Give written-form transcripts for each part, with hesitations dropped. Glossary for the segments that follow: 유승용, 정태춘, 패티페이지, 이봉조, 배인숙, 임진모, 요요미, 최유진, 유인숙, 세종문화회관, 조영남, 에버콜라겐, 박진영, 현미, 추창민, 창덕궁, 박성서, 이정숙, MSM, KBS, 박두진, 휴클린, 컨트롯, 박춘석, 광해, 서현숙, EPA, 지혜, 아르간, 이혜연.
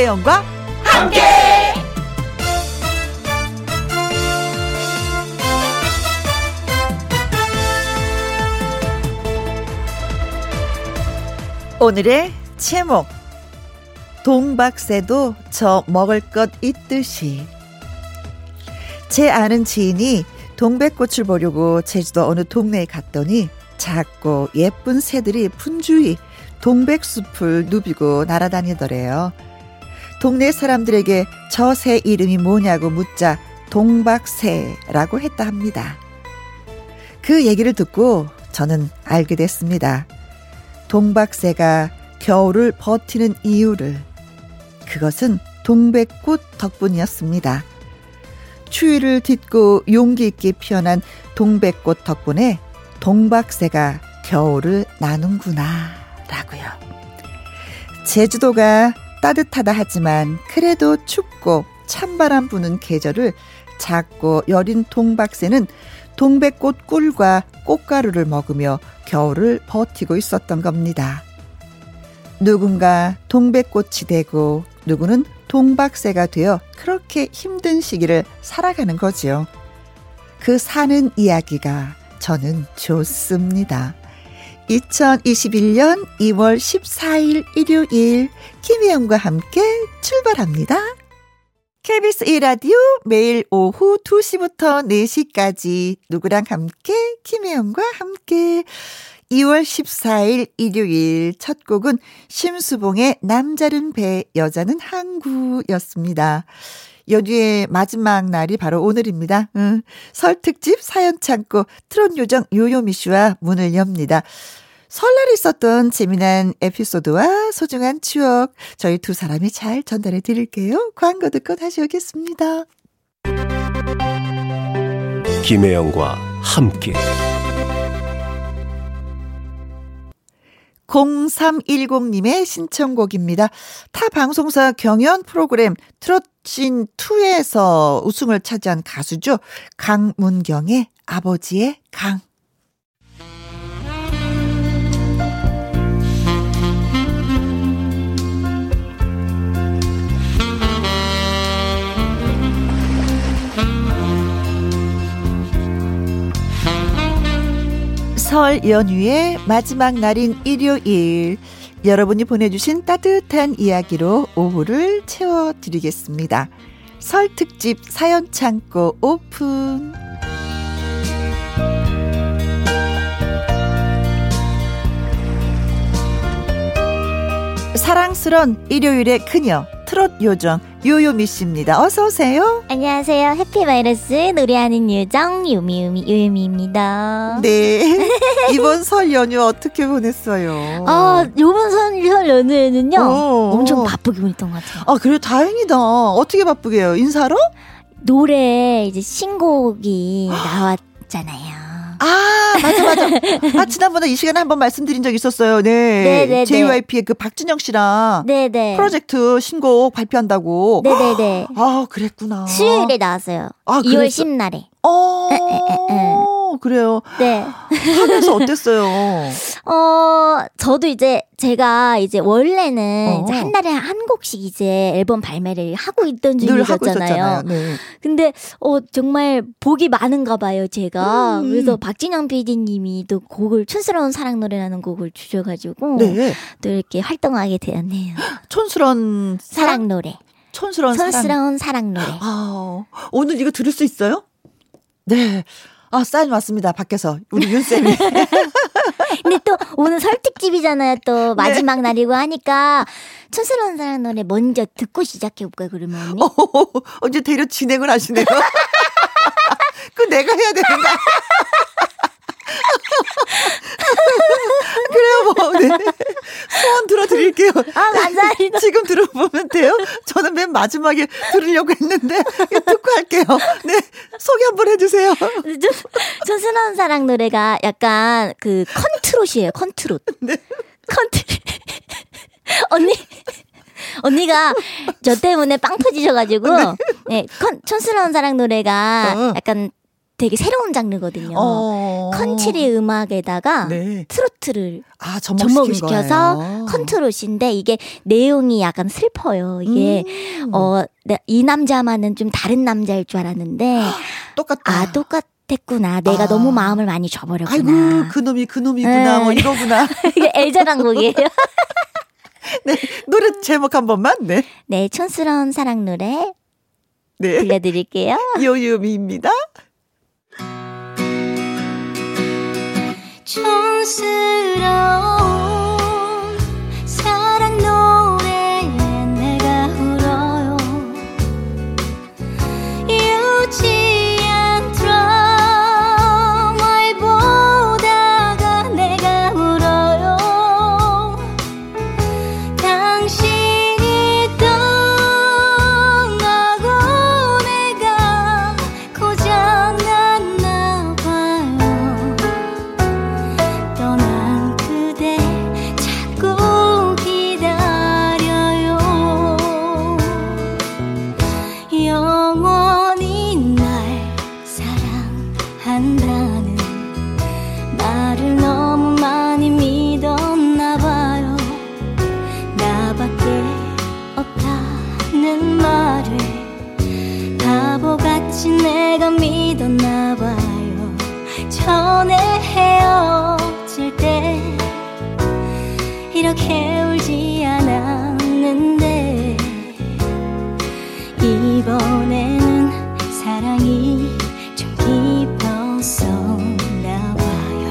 김혜영과 함께. 오늘의 제목, 동박새도 저 먹을 것 있듯이. 제 아는 지인이 동백꽃을 보려고 제주도 어느 동네에 갔더니 작고 예쁜 새들이 분주히 동백숲을 누비고 날아다니더래요. 동네 사람들에게 저 새 이름이 뭐냐고 묻자 동박새라고 했다 합니다. 그 얘기를 듣고 저는 알게 됐습니다. 동박새가 겨울을 버티는 이유를, 그것은 동백꽃 덕분이었습니다. 추위를 딛고 용기 있게 피어난 동백꽃 덕분에 동박새가 겨울을 나는구나 라고요. 제주도가 따뜻하다 하지만 그래도 춥고 찬바람 부는 계절을 작고 여린 동박새는 동백꽃 꿀과 꽃가루를 먹으며 겨울을 버티고 있었던 겁니다. 누군가 동백꽃이 되고 누구는 동박새가 되어 그렇게 힘든 시기를 살아가는 거지요. 그 사는 이야기가 저는 좋습니다. 2021년 2월 14일 일요일, 김혜영과 함께 출발합니다. KBS 1라디오 매일 오후 2시부터 4시까지 누구랑 함께, 김혜영과 함께. 2월 14일 일요일 첫 곡은 심수봉의 남자는 배 여자는 항구였습니다. 연휴의 마지막 날이 바로 오늘입니다. 설 특집 사연 창고 트롯 요정 요요미 씨와 문을 엽니다. 설날에 있었던 재미난 에피소드와 소중한 추억, 저희 두 사람이 잘 전달해 드릴게요. 광고 듣고 다시 오겠습니다. 김혜영과 함께. 0310님의 신청곡입니다. 타 방송사 경연 프로그램 트롯신2에서 우승을 차지한 가수죠. 강문경의 아버지의 강. 설 연휴의 마지막 날인 일요일, 여러분이 보내주신 따뜻한 이야기로 오후를 채워드리겠습니다. 설 특집 사연 창고 오픈. 사랑스런 일요일의 그녀, 트롯 요정 요요미 씨입니다. 어서 오세요. 안녕하세요. 해피바이러스 노래하는 요정 요미요미 요요미입니다. 네. 이번 설 연휴 어떻게 보냈어요? 아, 이번 설 연휴에는요, 엄청 바쁘게 보냈던 것 같아요. 아, 그래요? 다행이다. 어떻게 바쁘게 해요? 인사로? 노래 이제 신곡이 나왔잖아요. 아, 맞아, 맞아. 아, 지난번에 이 시간에 한번 말씀드린 적 있었어요. 네. 네네네. JYP의 그 박진영 씨랑 네네. 프로젝트 신곡 발표한다고. 네네네. 아, 그랬구나. 수요일에 나왔어요. 아, 2월 10날에. 어, 그래요. 네. 하면서 어땠어요? 저도 이제 제가 이제 원래는 이제 한 달에 한 곡씩 이제 앨범 발매를 하고 있던 중이었잖아요. 네. 근데 정말 복이 많은가 봐요, 제가. 그래서 박진영 PD님이 또 곡을 촌스러운 사랑 노래라는 곡을 주셔가지고 네. 또 이렇게 활동하게 되었네요. 촌스러운 사랑 노래. 촌스러운 사랑 노래. 아, 오늘 이거 들을 수 있어요? 네. 아, 사인 왔습니다. 밖에서 우리 윤쌤이. 근데 또 오늘 설 특집이잖아요. 또 마지막 네. 날이고 하니까 촌스러운 사랑 노래 먼저 듣고 시작해볼까요? 그러면 언니? 언제 대려 진행을 하시네요. 그건 내가 해야 되는가? 그래요, 뭐. 네. 소원 들어드릴게요. 아, 감사합니다. 지금 들어보면 돼요. 저는 맨 마지막에 들으려고 했는데, 듣고 할게요. 네. 소개 한번 해주세요. 촌스러운 사랑 노래가 약간 그 컨트롯이에요, 컨트롯. 네. 컨트롯. 언니가 저 때문에 빵 터지셔가지고, 네. 촌스러운 사랑 노래가 약간 되게 새로운 장르거든요. 컨트리 음악에다가 네. 트로트를 접목시켜서 컨트롯인데 이게 내용이 약간 슬퍼요. 이게 이 남자만은 좀 다른 남자일 줄 알았는데 똑같다. 아 똑같. 했구나. 내가 너무 마음을 많이 줘버렸구나. 아이고 그놈이구나. 뭐 이거구나. 이게 애절한 곡이에요. 네 노래 제목 한 번만. 네 촌스러운 사랑 노래 네 들려드릴게요. 요요미입니다. 촌스러운 사랑 노래에 내가 울어요. 유지 내가 믿었나봐요. 전에 헤어질 때 이렇게 울지 않았는데 이번에는 사랑이 좀 깊었어 나와요.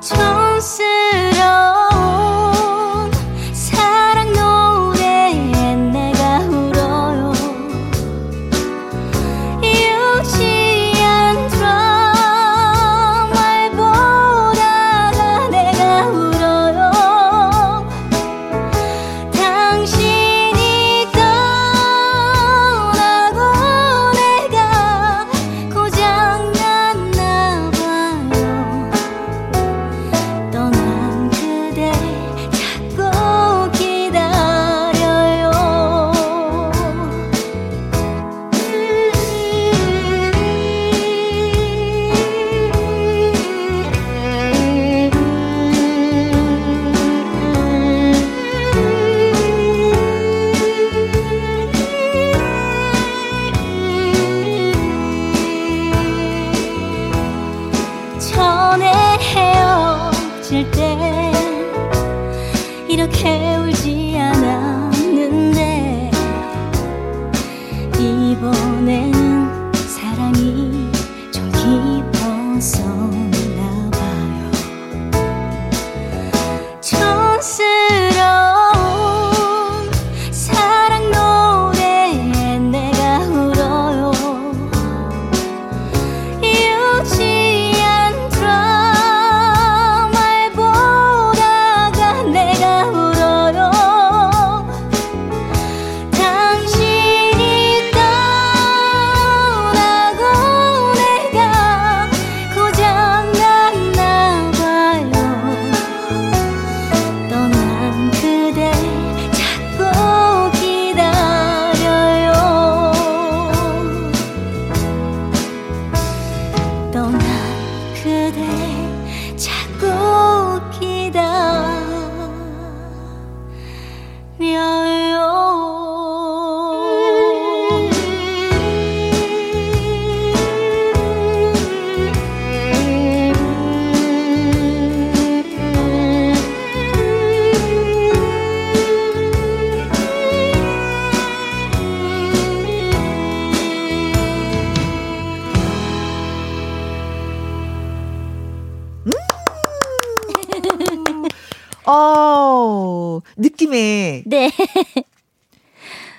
촌스러워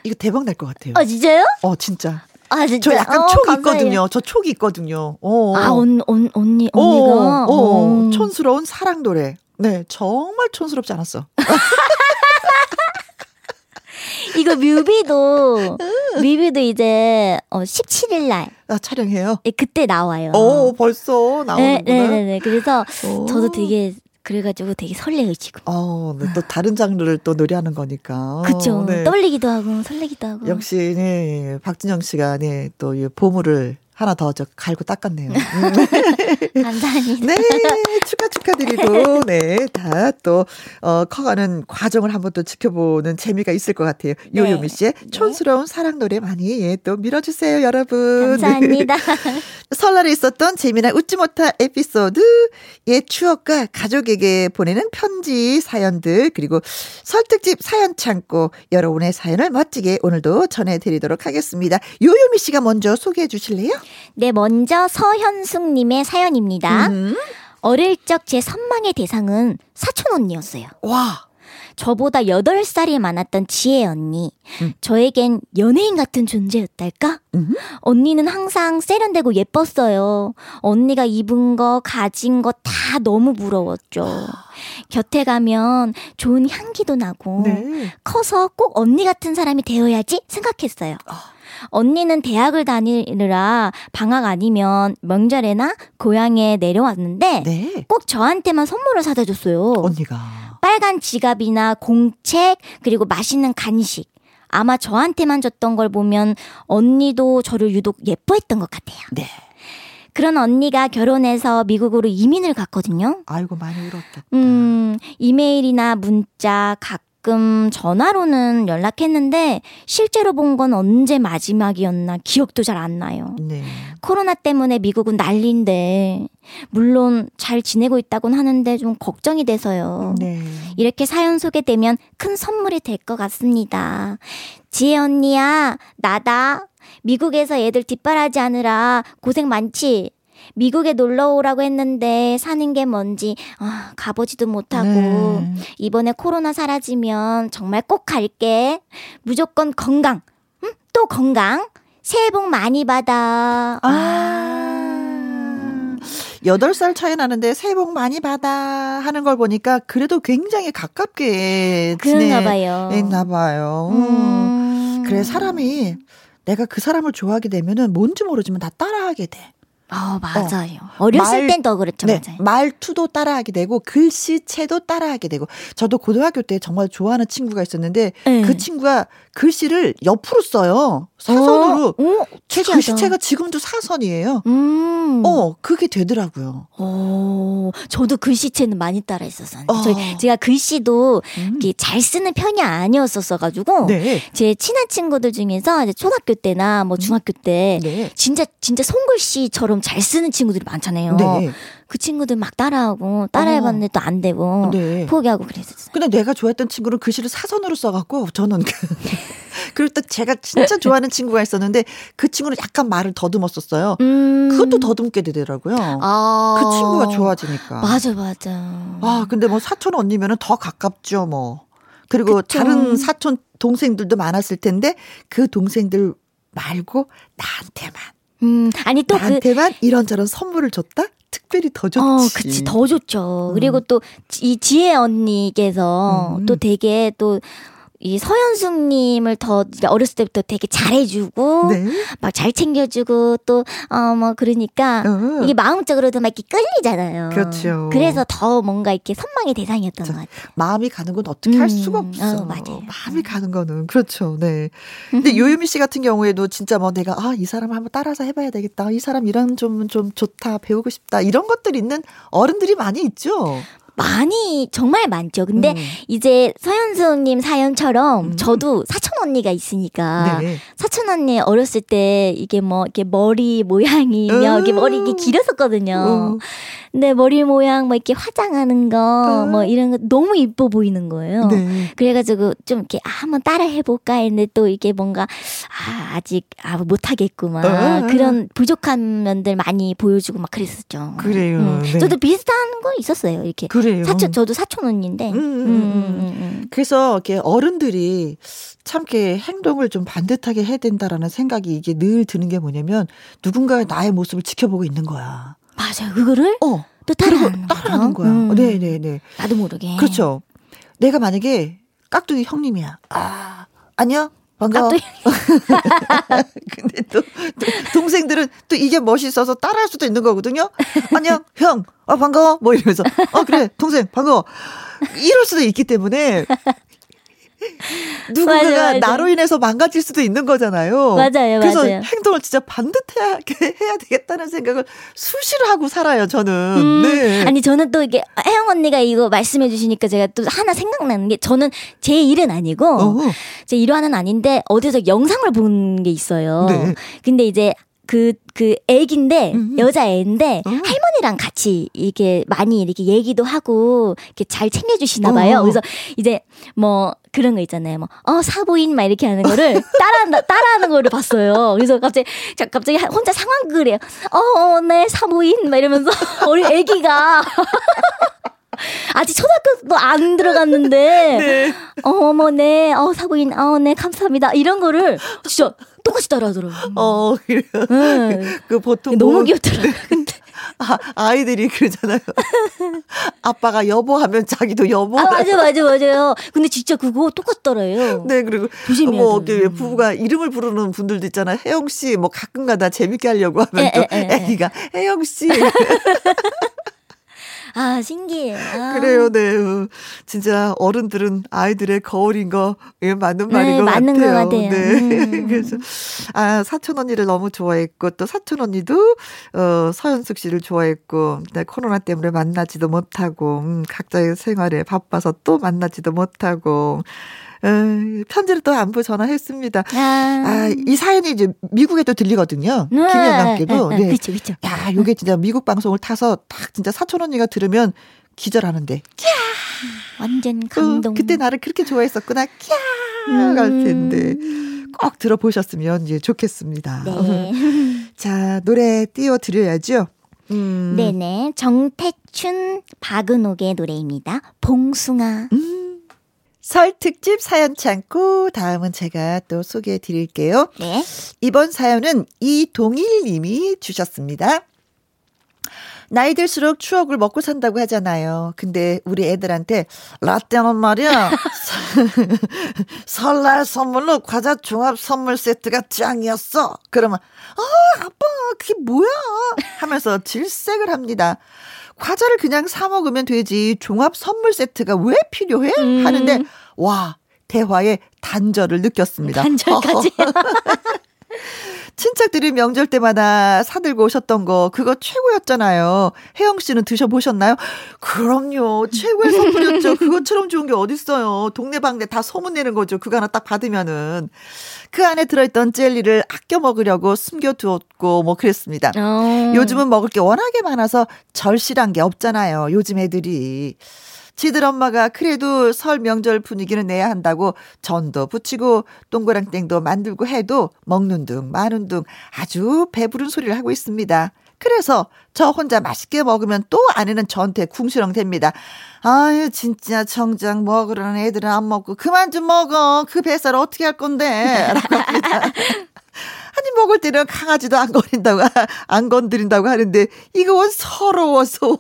이거 대박 날 것 같아요. 진짜요? 진짜. 진짜. 저 약간 촉이 있거든요. 저 촉이 있거든요. 언니가. 촌스러운 사랑 노래. 네, 정말 촌스럽지 않았어. 이거 뮤비도 이제 17일 날 촬영해요. 네, 그때 나와요. 벌써 나오는구나. 네. 그래서 저도 되게. 그래가지고 되게 설레요 지금. 네, 또 다른 장르를 또 노래하는 거니까. 그렇죠. 떨리기도 하고 설레기도 하고. 역시 박진영 씨가 또 이 보물을 하나 더 저 갈고 닦았네요. 감사합니다. 네, 축하드리고, 네, 다 또 커가는 과정을 한번 또 지켜보는 재미가 있을 것 같아요. 네. 요요미 씨의 촌스러운 사랑 노래 많이 또 밀어주세요, 여러분. 감사합니다. 설날에 있었던 재미난 웃지 못할 에피소드, 옛 추억과 가족에게 보내는 편지 사연들, 그리고 설특집 사연 창고 여러분의 사연을 멋지게 오늘도 전해드리도록 하겠습니다. 요요미 씨가 먼저 소개해 주실래요? 네, 먼저 서현숙 님의 사연입니다. 어릴 적 제 선망의 대상은 사촌 언니였어요. 와. 저보다 8살이 많았던 지혜 언니. 저에겐 연예인 같은 존재였달까? 언니는 항상 세련되고 예뻤어요. 언니가 입은 거, 가진 거 다 너무 부러웠죠. 곁에 가면 좋은 향기도 나고 네. 커서 꼭 언니 같은 사람이 되어야지 생각했어요. 언니는 대학을 다니느라 방학 아니면 명절에나 고향에 내려왔는데 네. 꼭 저한테만 선물을 사다 줬어요. 언니가 빨간 지갑이나 공책 그리고 맛있는 간식 아마 저한테만 줬던 걸 보면 언니도 저를 유독 예뻐했던 것 같아요. 네. 그런 언니가 결혼해서 미국으로 이민을 갔거든요. 아이고 많이 울었겠다. 이메일이나 문자 가끔 전화로는 연락했는데 실제로 본 건 언제 마지막이었나 기억도 잘 안 나요. 네. 코로나 때문에 미국은 난리인데 물론 잘 지내고 있다곤 하는데 좀 걱정이 돼서요. 네. 이렇게 사연 소개되면 큰 선물이 될 것 같습니다. 지혜 언니야 나다. 미국에서 애들 뒷바라지 하느라 고생 많지? 미국에 놀러 오라고 했는데 사는 게 뭔지 가보지도 못하고 이번에 코로나 사라지면 정말 꼭 갈게. 무조건 건강, 응? 또 건강. 새해 복 많이 받아. 8살 차이 나는데 새해 복 많이 받아 하는 걸 보니까 그래도 굉장히 가깝게 지냈나 봐요. 그래 사람이 내가 그 사람을 좋아하게 되면은 뭔지 모르지만 다 따라하게 돼. 아 맞아요. 어렸을 땐 더 그렇죠. 네, 맞아요. 말투도 따라하게 되고 글씨체도 따라하게 되고. 저도 고등학교 때 정말 좋아하는 친구가 있었는데 그 친구가 글씨를 옆으로 써요. 사선으로. 제 글씨체가 지금도 사선이에요. 그게 되더라고요. 저도 글씨체는 많이 따라 했었어요. 제가 글씨도 이렇게 잘 쓰는 편이 아니었었어가지고 네. 제 친한 친구들 중에서 이제 초등학교 때나 뭐 중학교 때 네. 진짜 손글씨처럼 잘 쓰는 친구들이 많잖아요. 네. 그 친구들 막 따라하고 따라해봤는데 또 안 되고 네. 포기하고 그랬었어요. 근데 내가 좋아했던 친구는 글씨를 사선으로 써갖고 저는 그리고 또 제가 진짜 좋아하는 친구가 있었는데 그 친구는 약간 말을 더듬었었어요. 그것도 더듬게 되더라고요. 그 친구가 좋아지니까. 맞아. 근데 뭐 사촌 언니면은 더 가깝죠 뭐. 그리고 그쵸. 다른 사촌 동생들도 많았을 텐데 그 동생들 말고 나한테만. 아니 또 나한테만 그... 이런저런 선물을 줬다? 특별히 더 좋지. 그치, 더 좋죠. 그리고 또 이 지혜 언니께서 또 되게 또 이 서현숙님을 더 어렸을 때부터 되게 잘해주고 네. 막 잘 챙겨주고 또 뭐 그러니까 이게 마음적으로도 막 이렇게 끌리잖아요. 그렇죠. 그래서 더 뭔가 이렇게 선망의 대상이었던 것 같아요. 마음이 가는 건 어떻게 할 수가 없어. 맞아요. 마음이 가는 거는 그렇죠. 네. 근데 요유미 씨 같은 경우에도 진짜 뭐 내가 이 사람을 한번 따라서 해봐야 되겠다. 이 사람 이런 좀 좋다 배우고 싶다 이런 것들 있는 어른들이 많이 있죠. 정말 많죠. 근데 이제 서현숙님 사연처럼 저도 사촌 언니가 있으니까 네. 사촌 언니 어렸을 때 이게 뭐 이렇게 머리 모양이며 이게 머리 이게 길었었거든요. 근데 머리 모양 뭐 이렇게 화장하는 거 뭐 이런 거 너무 이뻐 보이는 거예요. 네. 그래가지고 좀 이렇게 한번 따라 해볼까 했는데 또 이게 뭔가 아직 못하겠구만 그런 부족한 면들 많이 보여주고 막 그랬었죠. 그래요. 네. 저도 비슷한 거 있었어요. 이렇게. 사촌, 저도 사촌 언니인데. 그래서 이렇게 어른들이 참 이렇게 행동을 좀 반듯하게 해야 된다라는 생각이 이게 늘 드는 게 뭐냐면 누군가가 나의 모습을 지켜보고 있는 거야. 맞아요. 그거를 또 따라하는 거야. 네네네. 나도 모르게. 그렇죠. 내가 만약에 깍두기 형님이야. 아니야. 반가워. 근데 또 동생들은 또 이게 멋있어서 따라할 수도 있는 거거든요. 안녕 형, 반가워 뭐 이러면서 그래 동생 반가워 이럴 수도 있기 때문에 누군가가 맞아. 나로 인해서 망가질 수도 있는 거잖아요. 맞아요. 그래서 맞아요. 행동을 진짜 반듯하게 해야 되겠다는 생각을 수시로 하고 살아요, 저는. 네. 아니, 저는 또 이게 혜영 언니가 이거 말씀해 주시니까 제가 또 하나 생각나는 게, 저는 제 일은 아니고 제 일화는 아닌데 어디서 영상을 본 게 있어요. 네. 근데 이제 그 애기인데 여자 애인데 할머니랑 같이 이렇게 많이 이렇게 얘기도 하고 이렇게 잘 챙겨주시나 봐요. 그래서 이제 뭐 그런 거 있잖아요. 뭐 사부인 막 이렇게 하는 거를 따라하는 거를 봤어요. 그래서 갑자기 혼자 상황극을 해요. 네 사부인 막 이러면서 우리 애기가 아직 초등학교도 안 들어갔는데 네. 어머네 사부인 네 감사합니다 이런 거를 진짜 똑같이 따라하더라고요. 그래요. 네. 그 보통 너무 귀엽더라고요. 네. 근데 아이들이 그러잖아요. 아빠가 여보 하면 자기도 여보. 맞아요. 근데 진짜 그거 똑같더라고요. 네, 그리고 뭐 부부가 이름을 부르는 분들도 있잖아요. 혜영 씨 뭐 가끔가다 재밌게 하려고 하면 또 애기가 혜영 씨. 아, 신기해. 그래요, 네. 진짜 어른들은 아이들의 거울인 거, 맞는 말인 것 맞는 같아요. 맞는 것 같아요. 네. 그래서, 사촌 언니를 너무 좋아했고, 또 사촌 언니도, 서현숙 씨를 좋아했고, 코로나 때문에 만나지도 못하고, 각자의 생활에 바빠서 또 만나지도 못하고, 편지를 또 안부 전화했습니다. 이 사연이 이제 미국에도 들리거든요. 김혜영님께도. 네. 그렇죠. 야, 요게 진짜 미국 방송을 타서 딱 진짜 사촌 언니가 들으면 기절하는데. 캬. 완전 감동. 그때 나를 그렇게 좋아했었구나. 캬. 할 텐데. 꼭 들어보셨으면 좋겠습니다. 네. 자, 노래 띄워드려야죠. 네네. 정태춘 박은옥의 노래입니다. 봉숭아. 설 특집 사연 창고 다음은 제가 또 소개해 드릴게요. 네. 이번 사연은 이동일 님이 주셨습니다. 나이 들수록 추억을 먹고 산다고 하잖아요. 근데 우리 애들한테 라떼는 말이야 설날 선물로 과자 종합 선물 세트가 짱이었어. 그러면 아빠 그게 뭐야 하면서 질색을 합니다. 과자를 그냥 사 먹으면 되지 종합 선물 세트가 왜 필요해? 하는데 와 대화의 단절을 느꼈습니다. 단절까지. 친척들이 명절 때마다 사들고 오셨던 거 그거 최고였잖아요. 혜영 씨는 드셔보셨나요? 그럼요. 최고의 선물이었죠. 그것처럼 좋은 게 어딨어요. 동네방네 다 소문내는 거죠. 그거 하나 딱 받으면은. 그 안에 들어있던 젤리를 아껴 먹으려고 숨겨두었고 뭐 그랬습니다. 요즘은 먹을 게 워낙에 많아서 절실한 게 없잖아요. 요즘 애들이. 지들 엄마가 그래도 설 명절 분위기는 내야 한다고 전도 부치고 동그랑땡도 만들고 해도 먹는 둥 마는 둥 아주 배부른 소리를 하고 있습니다. 그래서 저 혼자 맛있게 먹으면 또 아내는 저한테 궁시렁댑니다. 아유 진짜 정작 먹으라는 애들은 안 먹고 그만 좀 먹어. 그 뱃살 어떻게 할 건데 라고 합니다. 아니 먹을 때는 강아지도 안 건드린다고 하는데 이건 서러워서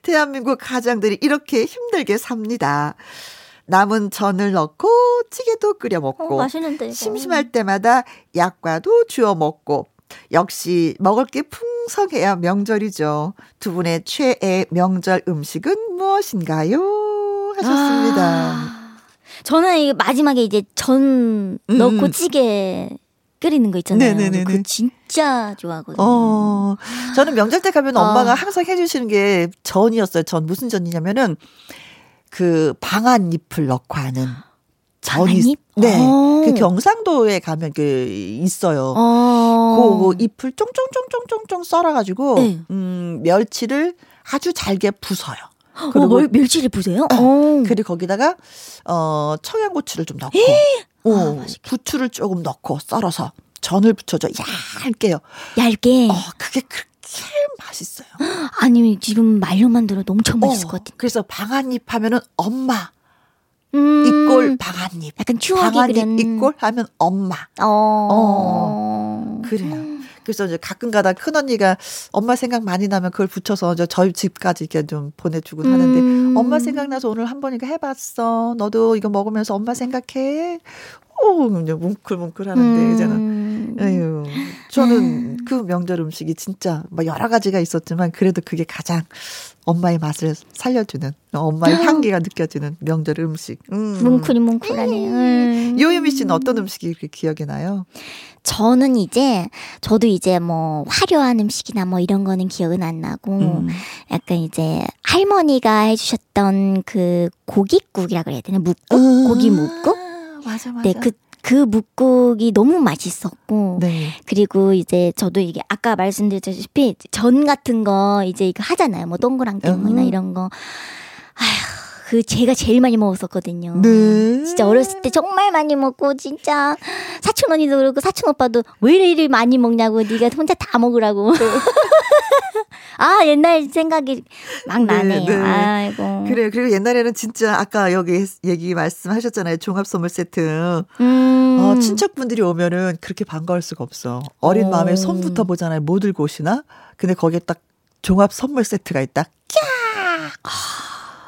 대한민국 가장들이 이렇게 힘들게 삽니다. 남은 전을 넣고 찌개도 끓여 먹고 맛있는데, 심심할 때마다 약과도 주워 먹고 역시 먹을 게 풍성해야 명절이죠. 두 분의 최애 명절 음식은 무엇인가요? 하셨습니다. 저는 이 마지막에 이제 전 넣고 찌개 끓이는 거 있잖아요. 네네네네. 그거 진짜 좋아하거든요. 저는 명절 때 가면 엄마가 항상 해주시는 게 전이었어요. 전 무슨 전이냐면은 그 방아잎을 넣고 하는 전이. 네. 그 경상도에 가면 그 있어요. 그 잎을 쫑쫑쫑쫑쫑쫑 썰어가지고 멸치를 아주 잘게 부숴요. 그리고 멸치를 부세요? 그리고 거기다가 청양고추를 좀 넣고. 부추를 조금 넣고 썰어서 전을 부쳐줘. 얇게. 그게 그렇게 맛있어요. 아니 지금 말로만 들어도 엄청 맛있을 것 같아요. 그래서 방아잎 하면은 엄마 이꼴 방아잎. 약간 추억이 방아잎 그런. 이꼴 하면 엄마. 그래요. 그래서 이제 가끔가다 큰 언니가 엄마 생각 많이 나면 그걸 붙여서 저희 집까지 이렇게 좀 보내주곤 하는데 엄마 생각나서 오늘 한 번 이거 해봤어. 너도 이거 먹으면서 엄마 생각해. 오, 뭉클뭉클 하는데 이제는 에휴, 저는 그 명절 음식이 진짜 뭐 여러 가지가 있었지만 그래도 그게 가장 엄마의 맛을 살려주는, 엄마의 향기가 느껴지는 명절 음식. 뭉클뭉클하네요. 요요미 씨는 어떤 음식이 그렇게 기억이 나요? 저는 이제 저도 이제 뭐 화려한 음식이나 뭐 이런 거는 기억은 안 나고 약간 이제 할머니가 해주셨던 그 고깃국이라고 해야 되나? 묵국? 고기 묵국? 맞아 맞아. 네, 그 묵국이 너무 맛있었고, 네. 그리고 이제 저도 이게 아까 말씀드렸다시피 전 같은 거 이제 이거 하잖아요. 뭐 동그랑땡이나 이런 거. 아휴, 그 제가 제일 많이 먹었었거든요. 네. 진짜 어렸을 때 정말 많이 먹고 진짜 사촌 언니도 그렇고 사촌 오빠도 왜 이리 많이 먹냐고 네가 혼자 다 먹으라고. 아, 옛날 생각이 막 나네요. 네, 네. 아이고. 그래요. 그리고 옛날에는 진짜 아까 여기 얘기 말씀하셨잖아요. 종합 선물 세트. 친척분들이 오면은 그렇게 반가울 수가 없어. 어린 마음에 손부터 보잖아요. 뭐 들고 오시나? 근데 거기에 딱 종합 선물 세트가 있다.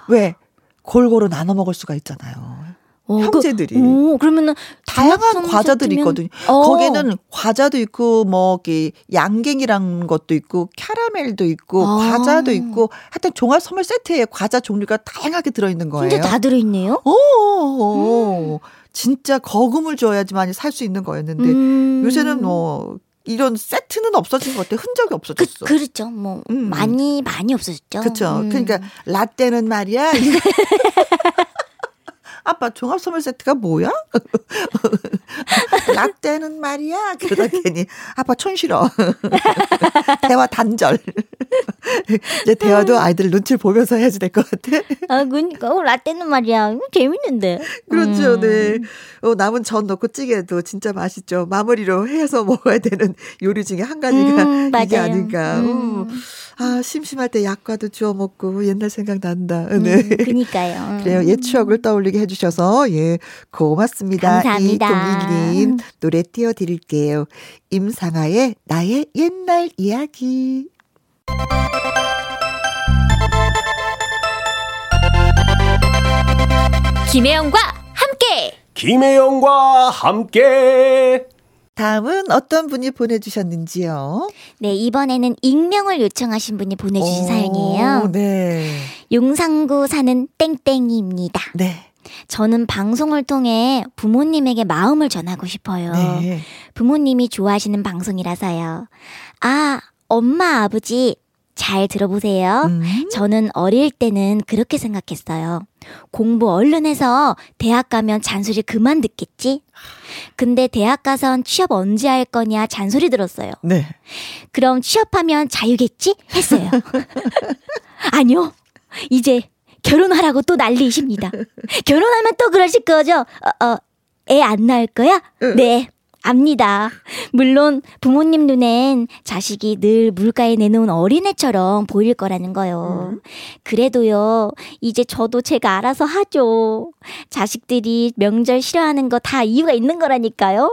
왜? 골고루 나눠 먹을 수가 있잖아요. 형제들이. 그러면은 다양한 과자들이 있거든요. 거기는 과자도 있고 뭐 양갱이란 것도 있고 캐러멜도 있고 과자도 있고 하여튼 종합 선물 세트에 과자 종류가 다양하게 들어있는 거예요. 진짜 다 들어있네요. 진짜 거금을 줘야지만 살 수 있는 거였는데 요새는 뭐 이런 세트는 없어진 것 같아요. 흔적이 없어졌어. 그렇죠. 뭐 많이 없어졌죠. 그렇죠. 그러니까 라떼는 말이야. 아빠 종합 선물 세트가 뭐야? 라떼는 말이야. 그러다 괜히 아빠 촌 싫어. 대화 단절. 이제 대화도 아이들 눈치를 보면서 해야지 될 것 같아. 아, 그러니까 라떼는 말이야. 재밌는데. 그렇죠. 네. 남은 전 넣고 찌개도 진짜 맛있죠. 마무리로 해서 먹어야 되는 요리 중에 한 가지가 이게 아닌가. 아, 심심할 때 약과도 주워 먹고 옛날 생각 난다. 네. 그러니까요. 그래요. 옛 추억을 떠올리게 해주셔서 예 고맙습니다. 감사합니다. 이동일님 노래 띄워드릴게요. 임상아의 나의 옛날 이야기. 김혜영과 함께 다음은 어떤 분이 보내주셨는지요? 네, 이번에는 익명을 요청하신 분이 보내주신 사연이에요. 네. 용산구 사는 땡땡이입니다. 네. 저는 방송을 통해 부모님에게 마음을 전하고 싶어요. 네. 부모님이 좋아하시는 방송이라서요. 아, 엄마, 아버지 잘 들어보세요. 저는 어릴 때는 그렇게 생각했어요. 공부 얼른 해서 대학 가면 잔소리 그만 듣겠지? 근데 대학 가선 취업 언제 할 거냐 잔소리 들었어요. 네. 그럼 취업하면 자유겠지? 했어요. 아니요. 이제 결혼하라고 또 난리이십니다. 결혼하면 또 그러실 거죠? 애 안 낳을 거야? 네. 압니다. 물론 부모님 눈엔 자식이 늘 물가에 내놓은 어린애처럼 보일 거라는 거요. 그래도요. 이제 저도 제가 알아서 하죠. 자식들이 명절 싫어하는 거 다 이유가 있는 거라니까요.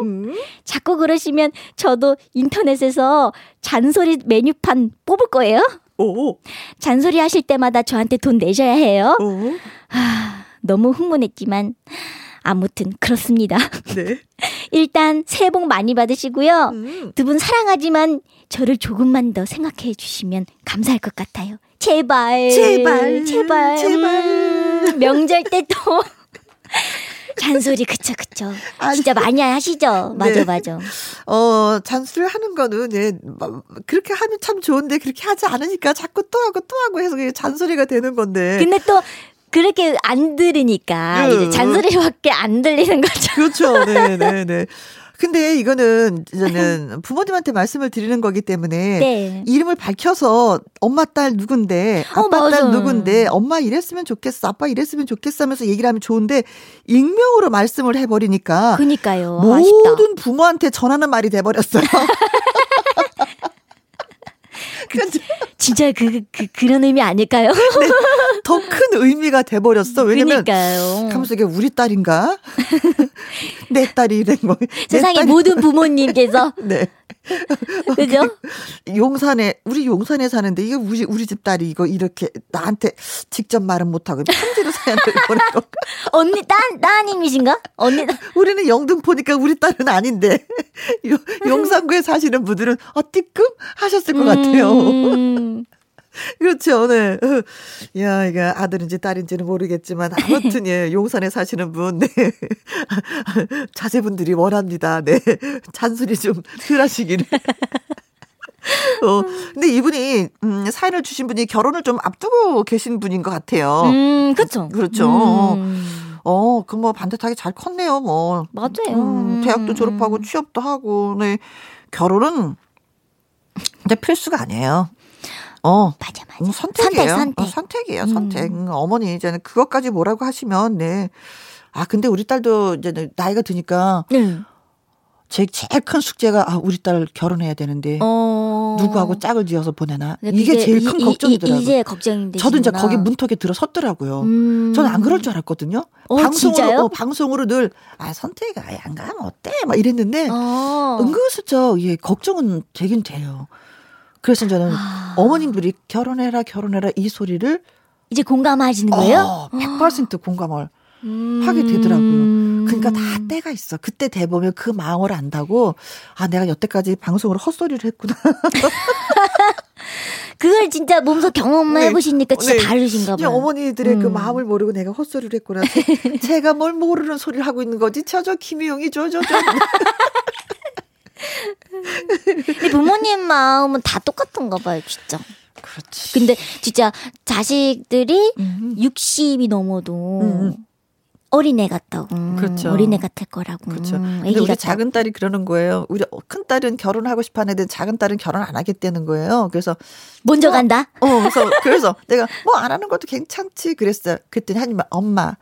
자꾸 그러시면 저도 인터넷에서 잔소리 메뉴판 뽑을 거예요. 오. 잔소리 하실 때마다 저한테 돈 내셔야 해요. 하, 너무 흥분했지만 아무튼 그렇습니다. 네. 일단 새해 복 많이 받으시고요. 두 분 사랑하지만 저를 조금만 더 생각해 주시면 감사할 것 같아요. 제발. 명절 때 또 잔소리 그쵸. 진짜 많이 하시죠. 맞아. 잔소리를 하는 거는 예, 그렇게 하면 참 좋은데 그렇게 하지 않으니까 자꾸 또 하고 해서 그게 잔소리가 되는 건데. 근데 또 그렇게 안 들으니까 이제 잔소리밖에 안 들리는 거죠. 그렇죠. 네. 근데 이제는 부모님한테 말씀을 드리는 거기 때문에 네. 이름을 밝혀서 엄마 딸 누군데 아빠 딸 누군데 엄마 이랬으면 좋겠어 아빠 이랬으면 좋겠어 하면서 얘기를 하면 좋은데 익명으로 말씀을 해버리니까 그러니까요. 모든 아쉽다. 부모한테 전하는 말이 돼버렸어요. 진짜 그런 의미 아닐까요? 네, 더 큰 의미가 돼버렸어. 왜냐면 가면서 이게 우리 딸인가? 내 딸이 이런 거. 세상의 딸이. 모든 부모님께서 네. 그죠? 용산에, 우리 용산에 사는데, 이게 우리 집 딸이 이거 이렇게 나한테 직접 말은 못하고 편지로 사연을 보내고. 언니, 따님이신가? 언니. 우리는 영등포니까 우리 딸은 아닌데, 용산구에 사시는 분들은, 띠끔? 하셨을 것 같아요. 그렇죠, 네. 야, 이거 아들인지 딸인지는 모르겠지만, 아무튼, 예, 용산에 사시는 분, 네. 자제분들이 원합니다. 네. 잔소리 좀 덜 하시기를. 근데 이분이, 사연을 주신 분이 결혼을 좀 앞두고 계신 분인 것 같아요. 그쵸. 그렇죠. 그 뭐 반듯하게 잘 컸네요, 뭐. 맞아요. 대학도 졸업하고 취업도 하고, 네. 결혼은, 근데 필수가 아니에요. 맞아. 선택이에요. 선택이에요. 선택. 어머니 이제는 그것까지 뭐라고 하시면 네. 아 근데 우리 딸도 이제 나이가 드니까 제일 큰 숙제가 우리 딸 결혼해야 되는데 누구하고 짝을 지어서 보내나 이게 제일 큰 걱정이더라고요. 이제 걱정인데 저도 이제 거기 문턱에 들어섰더라고요. 저는 안 그럴 줄 알았거든요. 방송으로 늘 선택 아예 안 가면 어때 막 이랬는데 은근슬쩍 예 걱정은 되긴 돼요. 그래서 저는 어머님들이 결혼해라 이 소리를 이제 공감하시는 거예요? 100% 공감을 하게 되더라고요. 그러니까 다 때가 있어. 그때 돼 보면 그 마음을 안다고 내가 여태까지 방송으로 헛소리를 했구나. 그걸 진짜 몸소 경험만 해보시니까 진짜 다르신가 봐요. 어머니들의 그 마음을 모르고 내가 헛소리를 했구나. 제가 뭘 모르는 소리를 하고 있는 거지. 저 김혜영이 저. 부모님 마음은 다 똑같은가 봐요, 진짜. 그렇지. 근데 진짜 자식들이 60이 넘어도 어린애 같다고. 그렇죠. 어린애 같을 거라고. 그렇죠. 근데 우리 작은 딸이 그러는 거예요. 우리 큰 딸은 결혼하고 싶어 하는데 작은 딸은 결혼 안 하겠다는 거예요. 그래서 먼저 간다. 그래서 내가 뭐 안 하는 것도 괜찮지 그랬어요. 그랬더니 하니만 엄마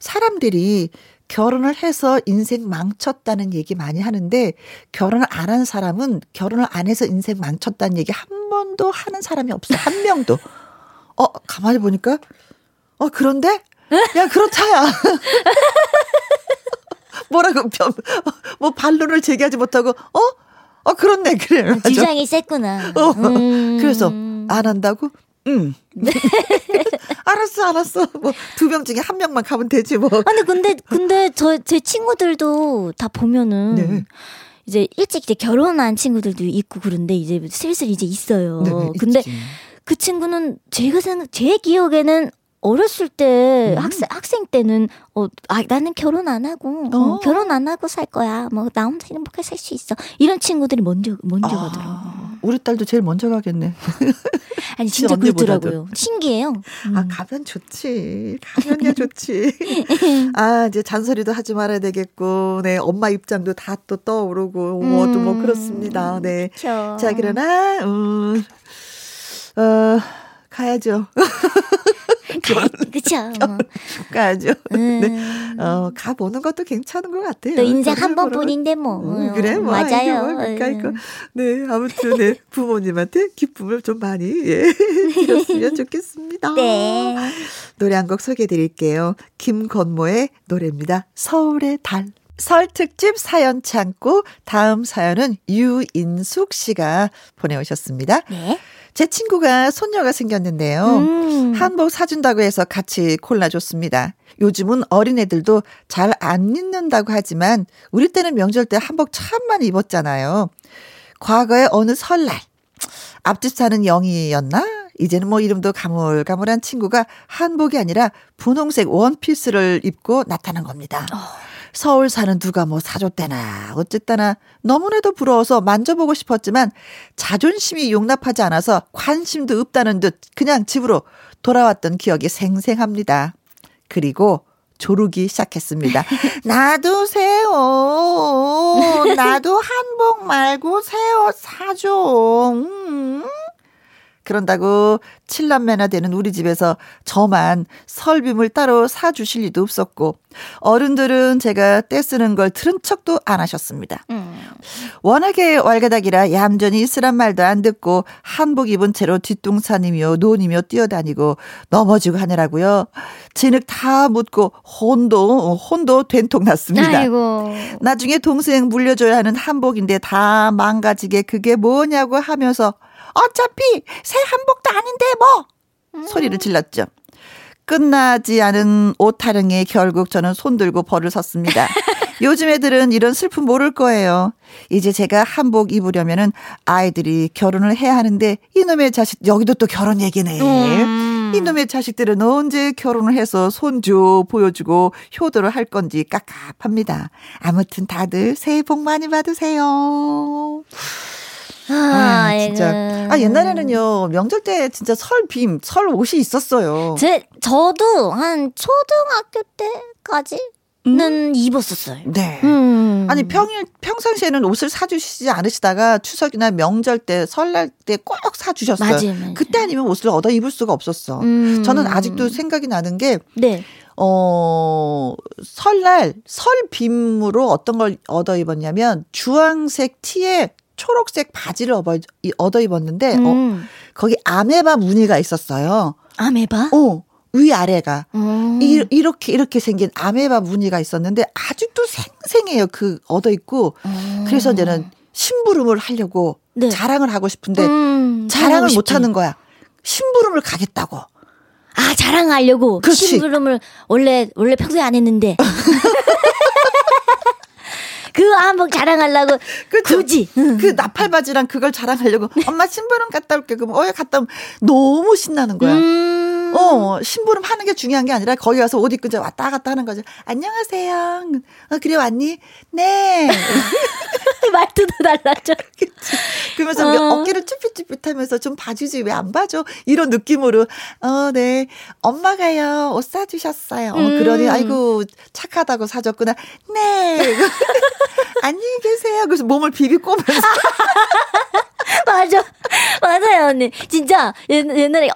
사람들이 결혼을 해서 인생 망쳤다는 얘기 많이 하는데 결혼을 안 한 사람은 결혼을 안 해서 인생 망쳤다는 얘기 한 번도 하는 사람이 없어. 한 명도. 가만히 보니까 그런데? 야 그렇다야. 뭐라고 뭐 반론을 제기하지 못하고 그렇네 그래. 맞아. 주장이 셌구나. 그래서 안 한다고? 알았어. 뭐 두 명 중에 한 명만 가면 되지 뭐. 아니 근데 제 친구들도 다 보면은 네. 이제 일찍 이제 결혼한 친구들도 있고 그런데 이제 슬슬 이제 있어요. 네네, 근데 있지. 그 친구는 제 기억에는 어렸을 때 학생 때는 나는 결혼 안 하고 결혼 안 하고 살 거야. 뭐 나 혼자 행복하게 살 수 있어. 이런 친구들이 먼저 가더라고요. 우리 딸도 제일 먼저 가겠네. 아니 진짜 그렇더라고요. 신기해요. 가면 좋지. 가면야 좋지. 이제 잔소리도 하지 말아야 되겠고, 네 엄마 입장도 다 또 떠오르고, 뭐도 뭐 그렇습니다. 네. 그쵸. 자 그러나 가야죠. 그렇죠. 가야죠. 네. 가 보는 것도 괜찮은 것 같아요. 또 인생 한 번뿐인데 뭐. 그래 뭐. 맞아요. 그러니까. 네 아무튼 네. 부모님한테 기쁨을 좀 많이 드렸으면 좋겠습니다. 네. 노래 한 곡 소개해드릴게요. 김건모의 노래입니다. 서울의 달. 설 특집 사연 창고 다음 사연은 유인숙 씨가 보내오셨습니다. 네. 제 친구가 손녀가 생겼는데요. 한복 사준다고 해서 같이 골라줬습니다. 요즘은 어린애들도 잘 안 입는다고 하지만 우리 때는 명절 때 한복 참 많이 입었잖아요. 과거에 어느 설날 앞집 사는 영희였나? 이제는 뭐 이름도 가물가물한 친구가 한복이 아니라 분홍색 원피스를 입고 나타난 겁니다. 서울 사는 누가 뭐 사줬대나 어쨌다나 너무나도 부러워서 만져보고 싶었지만 자존심이 용납하지 않아서 관심도 없다는 듯 그냥 집으로 돌아왔던 기억이 생생합니다. 그리고 조르기 시작했습니다. 나도 새 옷, 나도 한복 말고 새 옷 사줘. 그런다고 7남매나 되는 우리 집에서 저만 설빔을 따로 사주실 리도 없었고 어른들은 제가 떼쓰는 걸 들은 척도 안 하셨습니다. 워낙에 왈가닥이라 얌전히 쓰란 말도 안 듣고 한복 입은 채로 뒷동산이며 논이며 뛰어다니고 넘어지고 하느라고요. 진흙 다 묻고 혼도 된통 났습니다. 아이고. 나중에 동생 물려줘야 하는 한복인데 다 망가지게 그게 뭐냐고 하면서 어차피 새 한복도 아닌데 뭐 소리를 질렀죠. 끝나지 않은 옷타령에 결국 저는 손들고 벌을 섰습니다. 요즘 애들은 이런 슬픔 모를 거예요. 이제 제가 한복 입으려면은 아이들이 결혼을 해야 하는데 이놈의 자식, 여기도 또 결혼 얘기네. 이놈의 자식들은 언제 결혼을 해서 손주 보여주고 효도를 할 건지 깝깝합니다. 아무튼 다들 새해 복 많이 받으세요. 아, 진짜. 아, 옛날에는요, 명절 때 진짜 설빔, 설옷이 있었어요. 저도 한 초등학교 때까지는 입었었어요. 네. 아니, 평상시에는 옷을 사주시지 않으시다가 추석이나 명절 때, 설날 때 꼭 사주셨어요. 맞아요. 그때 아니면 옷을 얻어 입을 수가 없었어. 저는 아직도 생각이 나는 게, 네. 설날, 설빔으로 어떤 걸 얻어 입었냐면, 주황색 티에 초록색 바지를 얻어 입었는데 거기 아메바 무늬가 있었어요. 아메바? 위아래가. 이렇게 생긴 아메바 무늬가 있었는데 아직도 생생해요. 그 얻어 입고. 그래서 이제는 심부름을 하려고 네. 자랑을 하고 싶은데 자랑을 못하는 거야. 심부름을 가겠다고. 아 자랑하려고. 그렇지. 심부름을 원래 평소에 안 했는데. 그 한복 자랑하려고 그렇죠. 굳이 그 나팔바지랑 그걸 자랑하려고 엄마 심부름 갔다 올게 그럼 갔다 오면 너무 신나는 거야. 심부름 하는 게 중요한 게 아니라 거기 와서 옷 입고 왔다 갔다 하는 거죠. 안녕하세요. 그래 왔니? 네. 말투도 달라져. 그러면서 어깨를 쭈삣쭈삣하면서 좀 봐주지 왜 안 봐줘? 이런 느낌으로 네 엄마가요 옷 사주셨어요. 그러니 아이고 착하다고 사줬구나. 네. 안녕히 계세요. 그래서 몸을 비비꼬면서. 맞아. 맞아요, 언니. 진짜, 옛날에,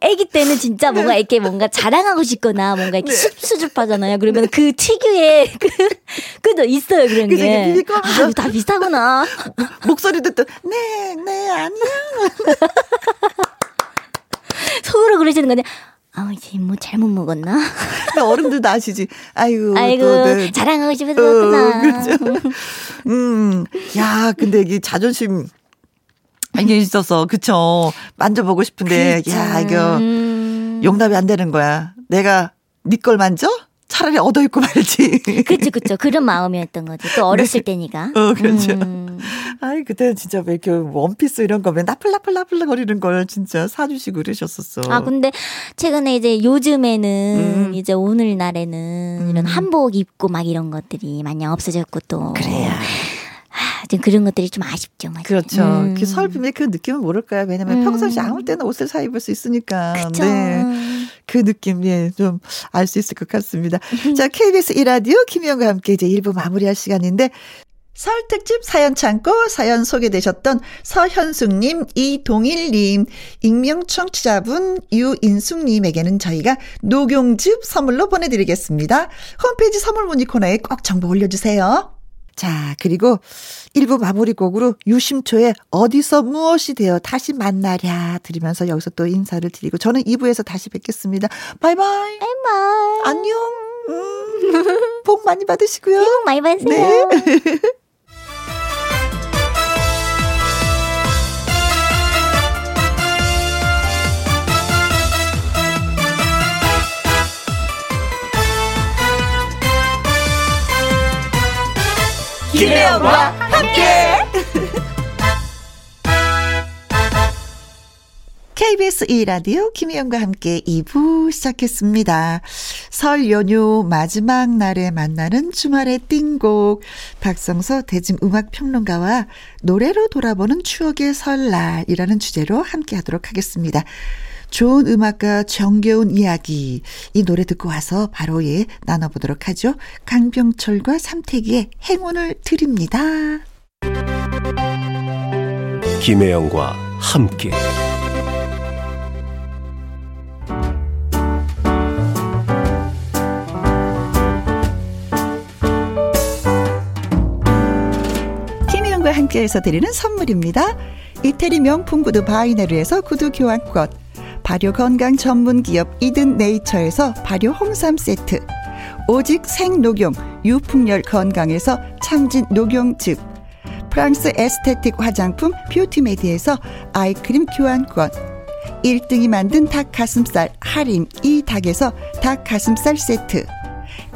애기 때는 진짜 뭔가 네. 이렇게 뭔가 자랑하고 싶거나 뭔가 이렇게 네. 수줍하잖아요. 그러면 네. 그 특유의 그도 있어요, 그런 그치, 게. 아, 다 비슷하구나. 목소리도 또, 네, 안녕. 속으로 그러시는 건데. 아, 이제 뭐 잘못 먹었나? 어른들도 아시지. 아이고 또, 네. 자랑하고 싶어서 먹었구나. 그렇죠. 야, 근데 이게 자존심. 이게 있어서 그쵸. 만져보고 싶은데 그쵸. 야 이거 용납이 안 되는 거야. 내가 네 걸 만져? 차라리 얻어입고 말지. 그쵸. 그런 마음이었던 거지. 또 어렸을 네. 때니까. 그렇죠. 아이 그때는 진짜 왜 이렇게 원피스 이런 거면 나플나플 거리는 걸 진짜 사주시고 그러셨었어. 아 근데 최근에 이제 요즘에는 이제 오늘날에는 이런 한복 입고 막 이런 것들이 많이 없어졌고 또. 그래요. 좀 그런 것들이 좀 아쉽죠. 맞아요. 그렇죠. 그 설빔의 그 느낌은 모를까요? 왜냐면 평상시 아무 때나 옷을 사 입을 수 있으니까. 그렇죠. 네. 그 느낌, 예, 좀 알 수 있을 것 같습니다. 자, KBS 1라디오 김혜영과 함께 이제 1부 마무리할 시간인데 설 특집 사연 창고 사연 소개되셨던 서현숙님, 이동일님, 익명 청취자분 유인숙님에게는 저희가 녹용즙 선물로 보내드리겠습니다. 홈페이지 선물 문의 코너에 꼭 정보 올려주세요. 자, 그리고 1부 마무리 곡으로 유심초의 어디서 무엇이 되어 다시 만나랴 들으면서 여기서 또 인사를 드리고 저는 2부에서 다시 뵙겠습니다. 바이바이. 안녕. 복 많이 받으시고요. 복 많이 받으세요. 네. 김혜영과 함께 KBS 2라디오 김혜영과 함께 2부 시작했습니다. 설 연휴 마지막 날에 만나는 주말의 띵곡 박성서 대중음악평론가와 노래로 돌아보는 추억의 설날이라는 주제로 함께하도록 하겠습니다. 좋은 음악과 정겨운 이야기 이 노래 듣고 와서 바로 예 나눠보도록 하죠. 강병철과 삼태기의 행운을 드립니다. 김혜영과 함께 함께해서 드리는 선물입니다. 이태리 명품 구두 바이네르에서 구두 교환권, 발효 건강 전문 기업 이든 네이처에서 발효 홍삼 세트, 오직 생녹용 유풍열 건강에서 참진 녹용즙, 프랑스 에스테틱 화장품 뷰티메디에서 아이크림 교환권, 1등이 만든 닭가슴살 할인 이 닭에서 닭가슴살 세트,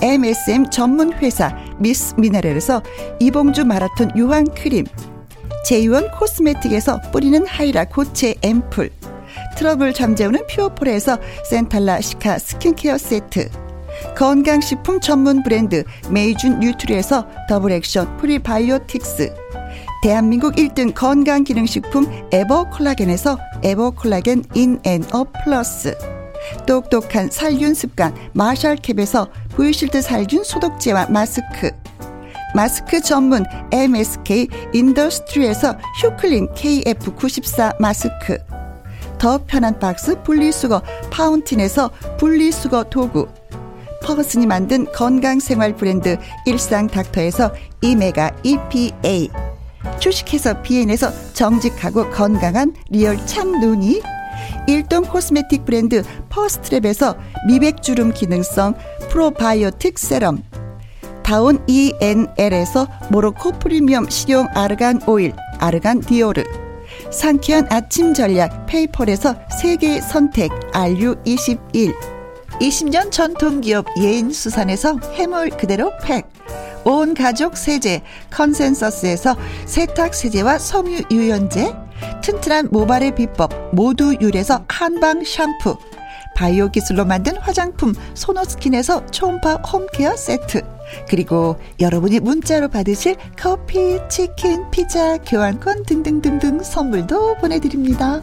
MSM 전문회사 미스 미네랄에서 이봉주 마라톤 유황 크림, 제이원 코스메틱에서 뿌리는 하이라 고체 앰플, 트러블 잠재우는 퓨어폴에서 센탈라 시카 스킨케어 세트, 건강식품 전문 브랜드 메이준 뉴트리에서 더블 액션 프리바이오틱스, 대한민국 1등 건강기능식품 에버콜라겐에서 에버콜라겐 인앤어 플러스, 똑똑한 살균습관 마샬캡에서 브이실드 살균 소독제와 마스크, 마스크 전문 MSK 인더스트리에서 휴클린 KF94 마스크, 더 편한 박스 분리수거 파운틴에서 분리수거 도구, 퍼거슨이 만든 건강생활 브랜드 일상닥터에서 이메가 EPA, 주식회사 비엔에서 정직하고 건강한 리얼 참누니, 일동 코스메틱 브랜드 퍼스트랩에서 미백주름 기능성 프로바이오틱 세럼, 다운 ENL에서 모로코 프리미엄 식용 아르간 오일 아르간 디오르, 상쾌한 아침 전략 페이펄에서 세계 선택 RU21, 20년 전통기업 예인수산에서 해물 그대로 팩, 온 가족 세제 컨센서스에서 세탁 세제와 섬유 유연제, 튼튼한 모발의 비법 모두 유래서 한방 샴푸, 바이오 기술로 만든 화장품 소노스킨에서 초음파 홈케어 세트, 그리고 여러분이 문자로 받으실 커피, 치킨, 피자, 교환권 등등등등 선물도 보내드립니다.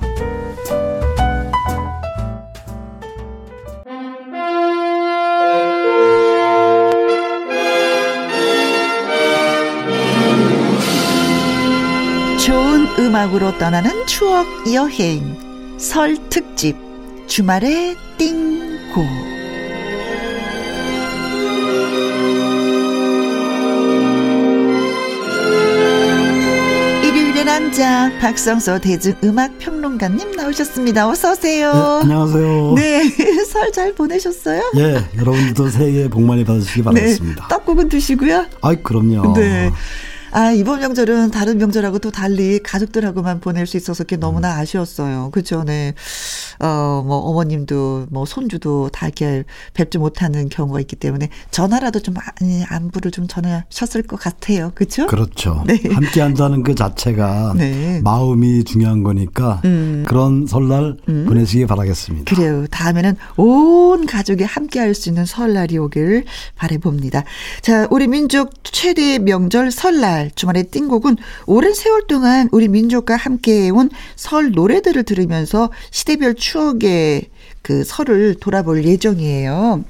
좋은 음악으로 떠나는 추억 여행 설 특집 주말에 띵고. 일요일의 남자 박성서 대중음악평론가님 나오셨습니다. 어서오세요. 네, 안녕하세요. 네, 설 잘 보내셨어요? 네, 여러분들도 새해 복 많이 받으시기 바라겠습니다. 네, 떡국은 드시고요? 아이, 그럼요. 네. 아, 이번 명절은 다른 명절하고 또 달리 가족들하고만 보낼 수 있어서 그게 너무나 아쉬웠어요. 그죠? 네. 뭐, 어머님도, 뭐, 손주도 다 이렇게 뵙지 못하는 경우가 있기 때문에 전화라도 좀 많이 안부를 좀 전하셨을 것 같아요. 그죠? 그렇죠. 네. 함께 한다는 그 자체가 네. 마음이 중요한 거니까 그런 설날 보내시기 바라겠습니다. 그래요. 다음에는 온 가족이 함께 할 수 있는 설날이 오길 바라봅니다. 자, 우리 민족 최대의 명절 설날. 주말의 띵곡은 오랜 세월 동안 우리 민족과 함께해온 설 노래들을 들으면서 시대별 추억의 그 설을 돌아볼 예정이에요.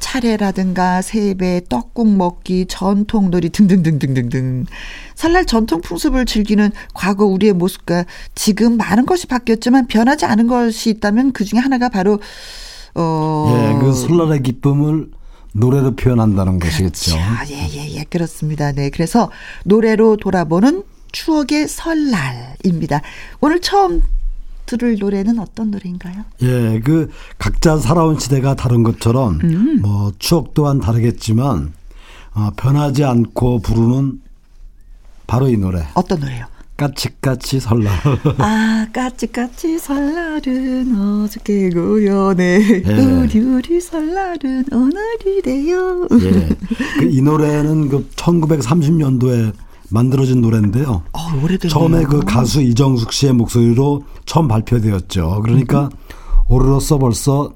차례라든가 세배, 떡국 먹기, 전통놀이 등등등등등등. 설날 전통 풍습을 즐기는 과거 우리의 모습과 지금 많은 것이 바뀌었지만 변하지 않은 것이 있다면 그중에 하나가 바로 예, 그 설날의 기쁨을 노래로 표현한다는 것이겠죠. 예, 그렇습니다. 네, 그래서 노래로 돌아보는 추억의 설날입니다. 오늘 처음 들을 노래는 어떤 노래인가요? 예, 그 각자 살아온 시대가 다른 것처럼 뭐 추억 또한 다르겠지만 변하지 않고 부르는 바로 이 노래. 어떤 노래요? 까치까치 설날. 아, 까치까치 설날은 어저께고요. 네. 예. 우리 설날은 오늘이래요. 예. 그 이 노래는 그 1930년도에 만들어진 노래인데요. 오래됐네요. 처음에 그 가수 이정숙 씨의 목소리로 처음 발표되었죠. 그러니까 올해로써 벌써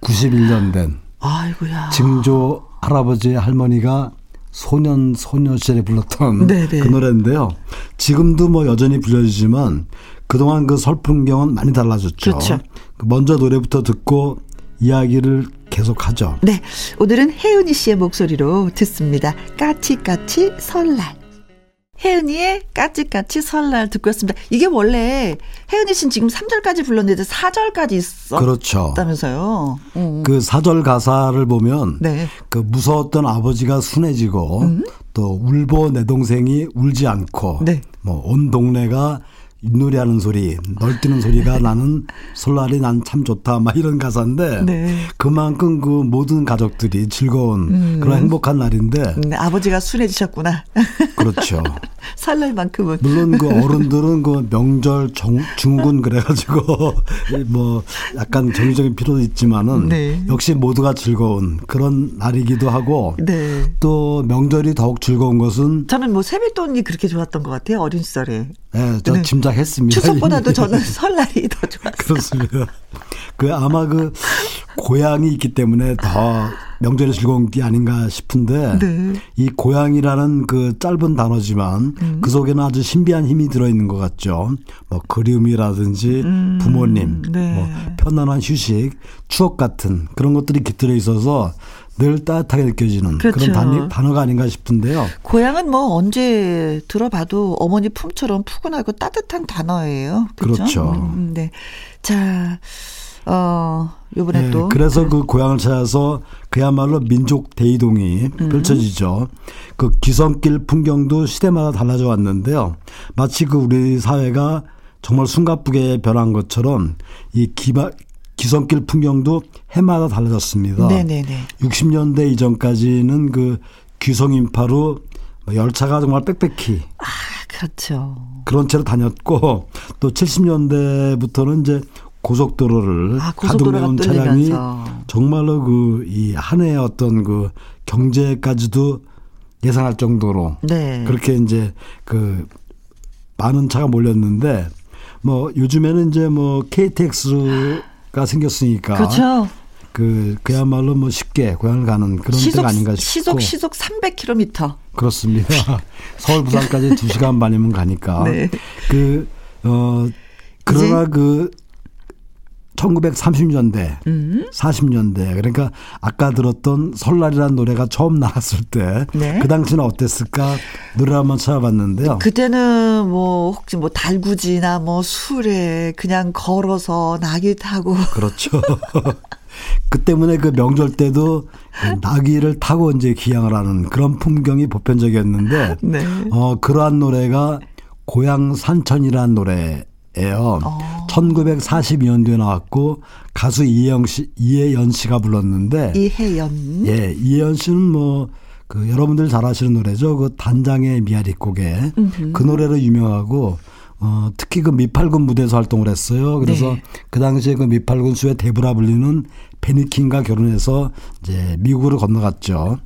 91년 된. 아이고야. 증조 할아버지 할머니가 소년 시절에 불렀던 네네. 그 노래인데요. 지금도 뭐 여전히 불려지지만 그동안 그 설 풍경은 많이 달라졌죠. 그렇죠. 먼저 노래부터 듣고 이야기를 계속하죠. 네, 오늘은 혜은이 씨의 목소리로 듣습니다. 까치까치 설날. 혜은이의 까치까치 설날 듣고 왔습니다. 이게 원래 혜은이 씨는 지금 3절까지 불렀는데 4절까지 있었다면서요. 그렇죠. 그 4절 가사를 보면 네. 그 무서웠던 아버지가 순해지고 또 울보 내 동생이 울지 않고 네. 뭐 온 동네가 윷놀이하는 소리, 널뛰는 소리가 나는 설날이 난 참 좋다 막 이런 가사인데 네. 그만큼 그 모든 가족들이 즐거운 그런 행복한 날인데 아버지가 순해지셨구나. 그렇죠. 설날만큼은 물론 그 어른들은 그 명절 중군 그래가지고 뭐 약간 정신적인 피로도 있지만은 네. 역시 모두가 즐거운 그런 날이기도 하고 네. 또 명절이 더욱 즐거운 것은 저는 뭐 세뱃돈이 그렇게 좋았던 것 같아요 어린 시절에. 네, 저 네. 짐작했습니다. 추석보다도 저는 설날이 더 좋았어요. 그렇습니다. 그 아마 그 고향이 있기 때문에 더 명절이 즐거운 게 아닌가 싶은데 네. 이 고향이라는 그 짧은 단어지만 그 속에는 아주 신비한 힘이 들어있는 것 같죠. 뭐 그리움이라든지 부모님, 네. 뭐 편안한 휴식, 추억 같은 그런 것들이 깃들어 있어서 늘 따뜻하게 느껴지는 그렇죠. 그런 단어가 아닌가 싶은데요. 고향은 뭐 언제 들어봐도 어머니 품처럼 푸근하고 따뜻한 단어예요. 그렇죠. 그렇죠. 네. 자, 요번에 네, 또. 그래서 그 고향을 찾아서 그야말로 민족 대이동이 펼쳐지죠. 그 귀성길 풍경도 시대마다 달라져 왔는데요. 마치 그 우리 사회가 정말 숨가쁘게 변한 것처럼 이 귀성길 풍경도 해마다 달라졌습니다. 네네네. 60년대 이전까지는 그 귀성인파로 열차가 정말 빽빽히. 아, 그렇죠. 그런 채로 다녔고 또 70년대부터는 이제 고속도로를 가동해온 차량이 정말로 그 이 한 해의 어떤 그 경제까지도 예상할 정도로 네. 그렇게 이제 그 많은 차가 몰렸는데 뭐 요즘에는 이제 뭐 KTX가 생겼으니까 그렇죠. 그야말로 뭐 쉽게 고향을 가는 그런 때가 아닌가 싶고 시속 300km 그렇습니다. 서울 부산까지 2시간 반이면 가니까 네. 그러나 그 1930년대 40년대 그러니까 아까 들었던 설날이라는 노래가 처음 나왔을 때 그 당시는 어땠을까 노래를 한번 찾아봤는데요. 그때는 뭐 혹시 뭐 달구지나 뭐 술에 그냥 걸어서 낙이 타고 그렇죠. 그 때문에 그 명절 때도 낙이를 타고 이제 귀향을 하는 그런 풍경이 보편적이었는데 네. 그러한 노래가 고향 산천이라는 노래 에요. 1942년도에 나왔고 가수 이혜연 씨가 불렀는데 이혜연. 예, 이혜연 씨는 뭐 그 여러분들 잘 아시는 노래죠. 그 단장의 미아리 고개 그 노래로 유명하고 특히 그 미팔군 무대에서 활동을 했어요. 그래서 네. 그 당시에 그 미팔군 수의 대부라 불리는 베니킹과 결혼해서 이제 미국으로 건너갔죠.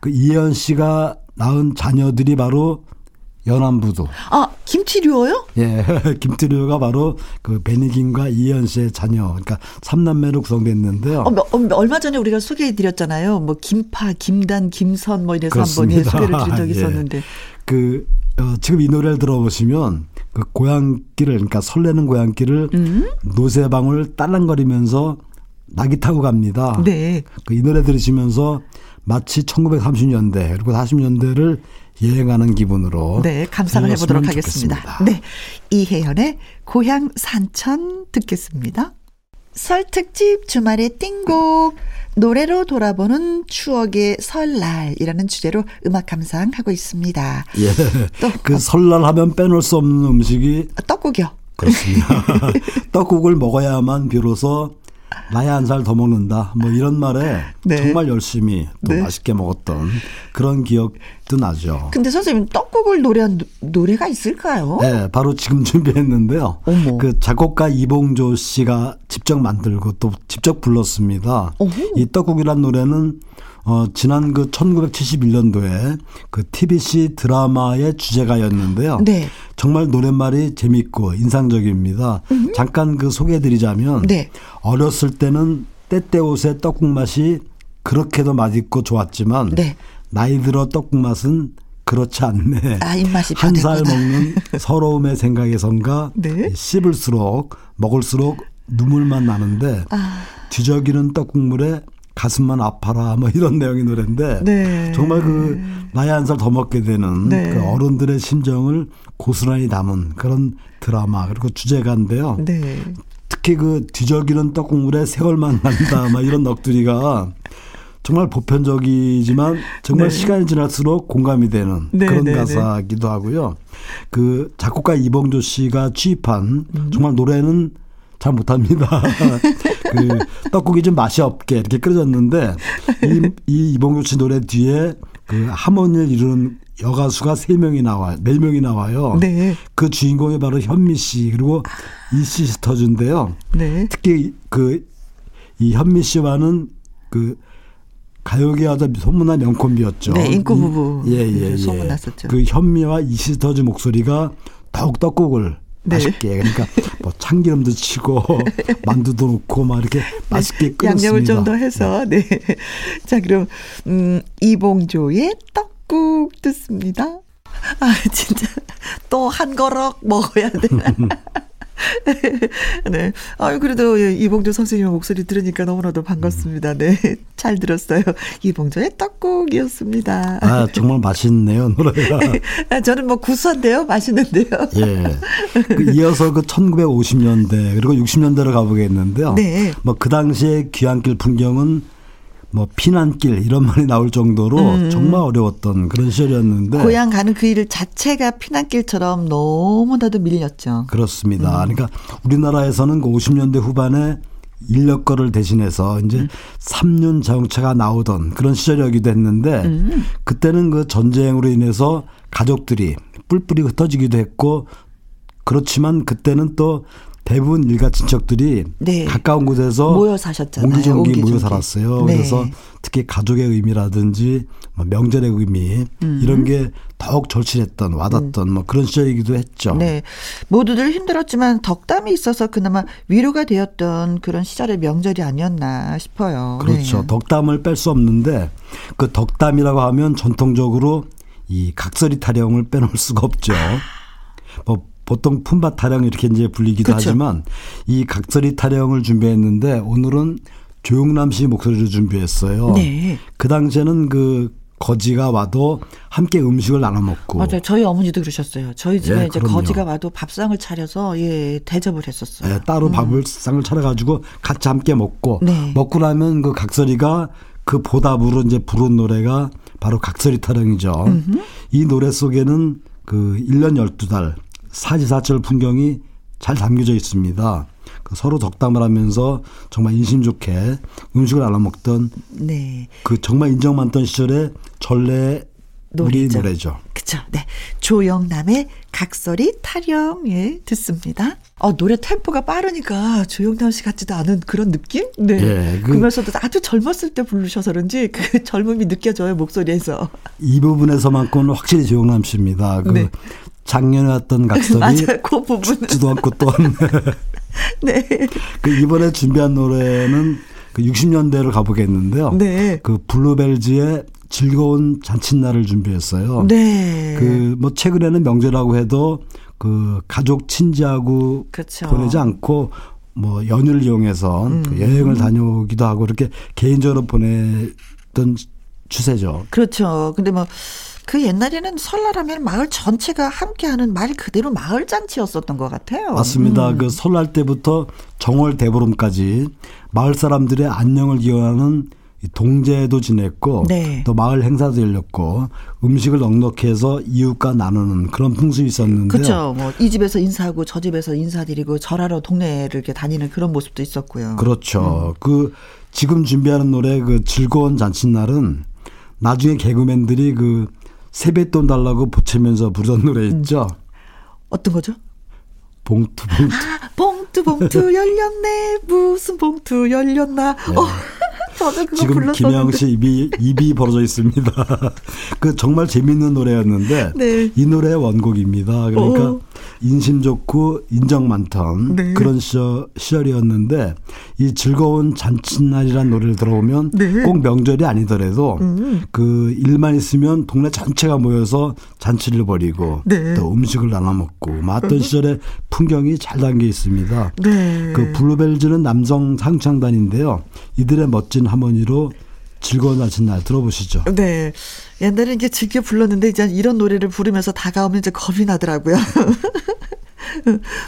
그 이혜연 씨가 낳은 자녀들이 바로 연안부도. 아, 김치류어요? 예. 김치류어가 바로 그 베니긴과 이현 씨의 자녀. 그러니까 3남매로 구성됐는데요. 얼마 전에 우리가 소개해 드렸잖아요. 뭐 김파, 김단, 김선 뭐 이래서 한번 예, 소개를 드린 적이 예. 있었는데. 지금 이 노래를 들어보시면 그 고향길을 그러니까 설레는 고향길을 노새방울 딸랑거리면서 낙이 타고 갑니다. 네. 이 노래 들으시면서 마치 1930년대 그리고 40년대를 여행하는 기분으로 네, 감상을 해보도록 하겠습니다. 좋겠습니다. 네, 이혜연의 고향 산천 듣겠습니다. 설 특집 주말의 띵곡 노래로 돌아보는 추억의 설날이라는 주제로 음악 감상하고 있습니다. 예, 또 그 설날 하면 빼놓을 수 없는 음식이 떡국이요. 그렇습니다. 떡국을 먹어야만 비로소 나이 한 살 더 먹는다 뭐 이런 말에 네. 정말 열심히 또 네. 맛있게 먹었던 그런 기억도 나죠. 근데 선생님 떡국을 노래한 노래가 있을까요? 네. 바로 지금 준비했는데요. 어머. 그 작곡가 이봉조 씨가 직접 만들고 또 직접 불렀습니다. 어허. 이 떡국이란 노래는 지난 그 1971년도에 그 TBC 드라마의 주제가였는데요. 네. 정말 노랫말이 재밌고 인상적입니다. 잠깐 그 소개해드리자면 네. 어렸을 때는 때때옷의 떡국 맛이 그렇게도 맛있고 좋았지만 네. 나이 들어 떡국 맛은 그렇지 않네. 아, 입맛이 한 살 먹는 서러움의 생각에선가 네. 씹을수록 먹을수록 눈물만 나는데 뒤적이는 떡국물에 가슴만 아파라 뭐 이런 내용의 노래인데 네. 정말 그 나이 한 살 더 먹게 되는 네. 그 어른들의 심정을 고스란히 담은 그런 드라마 그리고 주제가인데요. 네. 특히 그 뒤적이는 떡국물에 세월만 난다 막 이런 넋두리가 정말 보편적이지만 정말 네. 시간이 지날수록 공감이 되는 네, 그런 네, 가사이기도 네. 하고요. 그 작곡가 이봉조 씨가 취입한 정말 노래는 잘 못합니다. 그 떡국이 좀 맛이 없게 이렇게 끓여졌는데 이 이봉조 씨 노래 뒤에 그 하모니를 이루는 여가수가 3명이 나와요. 4명이 나와요. 네. 그 주인공이 바로 현미 씨 그리고 이시스터즈인데요. 네. 특히 그 이 현미 씨와는 그 가요계 아주 소문난 연콤비였죠. 네. 인구부부. 예. 소문났었죠. 그 현미와 이시스터즈 목소리가 더욱 떡국을 네. 맛있게 그러니까 뭐 참기름도 치고 만두도 넣고 막 이렇게 맛있게 끓였습니다. 네. 양념을 좀 더 해서 네. 자 그럼 이봉조의 떡. 꾹 듣습니다. 아 진짜 또 한 거럭 먹어야 되나. 네. 아유 그래도 이봉조 선생님의 목소리 들으니까 너무나도 반갑습니다. 네. 잘 들었어요. 이봉조의 떡국이었습니다. 아 정말 맛있네요 노래가. 저는 뭐 구수한데요, 맛있는데요. 예. 그 이어서 그 1950년대 그리고 60년대로 가보겠는데요. 네. 뭐 그 당시의 귀향길 풍경은 뭐 피난길 이런 말이 나올 정도로 정말 어려웠던 그런 시절이었는데 고향 가는 그 일 자체가 피난길처럼 너무나도 밀렸죠. 그렇습니다. 그러니까 우리나라에서는 그 50년대 후반에 인력거를 대신해서 이제 3륜 자동차가 나오던 그런 시절이기도 했는데 그때는 그 전쟁으로 인해서 가족들이 뿔뿔이 흩어지기도 했고 그렇지만 그때는 또 대부분 일가 친척들이 네. 가까운 곳에서 모여 사셨잖아요. 옹기종기 모여 살았어요. 네. 그래서 특히 가족의 의미라든지 명절의 의미 이런 게 더욱 절실했던 와닿던 뭐 그런 시절이기도 했죠. 네, 모두들 힘들었지만 덕담이 있어서 그나마 위로가 되었던 그런 시절의 명절이 아니었나 싶어요. 그렇죠. 네. 덕담을 뺄 수 없는데 그 덕담이라고 하면 전통적으로 이 각설이 타령을 빼놓을 수가 없죠. 뭐 보통 품바 타령 이렇게 이제 불리기도 그쵸. 하지만 이 각설이 타령을 준비했는데 오늘은 조영남 씨 목소리를 준비했어요. 네. 그 당시에는 그 거지가 와도 함께 음식을 나눠 먹고. 맞아요. 저희 어머니도 그러셨어요. 저희 집에 예, 이제 그럼요. 거지가 와도 밥상을 차려서 예, 대접을 했었어요. 예, 따로 밥상을 차려가지고 같이 함께 먹고 네. 먹고 나면 그 각설이가 그 보답으로 이제 부른 노래가 바로 각설이 타령이죠. 이 노래 속에는 그 1년 12달. 사시사철 풍경이 잘 담겨져 있습니다. 서로 덕담을 하면서 정말 인심 좋게 음식을 알아 먹던 네. 그 정말 인정받던 시절의 전래 우리 노래죠. 그렇죠. 네. 조영남의 각설이 타령 예, 듣습니다. 노래 템포가 빠르니까 조영남 씨 같지도 않은 그런 느낌? 네. 예, 그러면서도 아주 젊었을 때 부르셔서 그런지 그 젊음이 느껴져요 목소리에서. 이 부분에서만큼은 확실히 조영남 씨입니다. 그 네. 작년에 왔던 각설이 맞아요, 그 부분은 죽지도 않고 또 왔네. 네. 그 이번에 준비한 노래는 그 60년대로 가보겠는데요. 네. 그 블루벨즈의 즐거운 잔칫날을 준비했어요. 네. 그 뭐 최근에는 명절이라고 해도 그 가족 친지하고 그쵸. 보내지 않고 뭐 연휴를 이용해서 그 여행을 다녀오기도 하고 이렇게 개인적으로 보냈던 추세죠. 그렇죠. 근데 뭐 그 옛날에는 설날하면 마을 전체가 함께하는 말 그대로 마을 잔치였었던 것 같아요. 맞습니다. 그 설날 때부터 정월 대보름까지 마을 사람들의 안녕을 기원하는 동제도 지냈고 네. 또 마을 행사도 열렸고 음식을 넉넉히 해서 이웃과 나누는 그런 풍습이 있었는데 그렇죠. 뭐 이 집에서 인사하고 저 집에서 인사드리고 절하러 동네를 이렇게 다니는 그런 모습도 있었고요. 그렇죠. 그 지금 준비하는 노래 그 즐거운 잔칫날은 나중에 개그맨들이 그 세뱃돈 달라고 보채면서 부르던 노래 있죠. 어떤 거죠? 봉투 봉투. 아, 봉투 봉투 열렸네. 무슨 봉투 열렸나. 네. 저도 그거 지금 불렀었는데. 김혜영 씨 입이 벌어져 있습니다. 그 정말 재밌는 노래였는데 네. 이 노래의 원곡입니다. 그러니까 오. 인심 좋고 인정 많던 네. 그런 시절이었는데 이 즐거운 잔칫날이라는 노래를 들어보면 네. 꼭 명절이 아니더라도 그 일만 있으면 동네 전체가 모여서 잔치를 벌이고 네. 또 음식을 나눠 먹고 맞던 시절의 풍경이 잘 담겨 있습니다. 네. 그 블루벨즈는 남성 상창단인데요. 이들의 멋진 하모니로 즐거운 잔칫날 들어보시죠. 네. 옛날에 이제 즐겨 불렀는데 이제 이런 노래를 부르면서 다가오면 이제 겁이 나더라고요.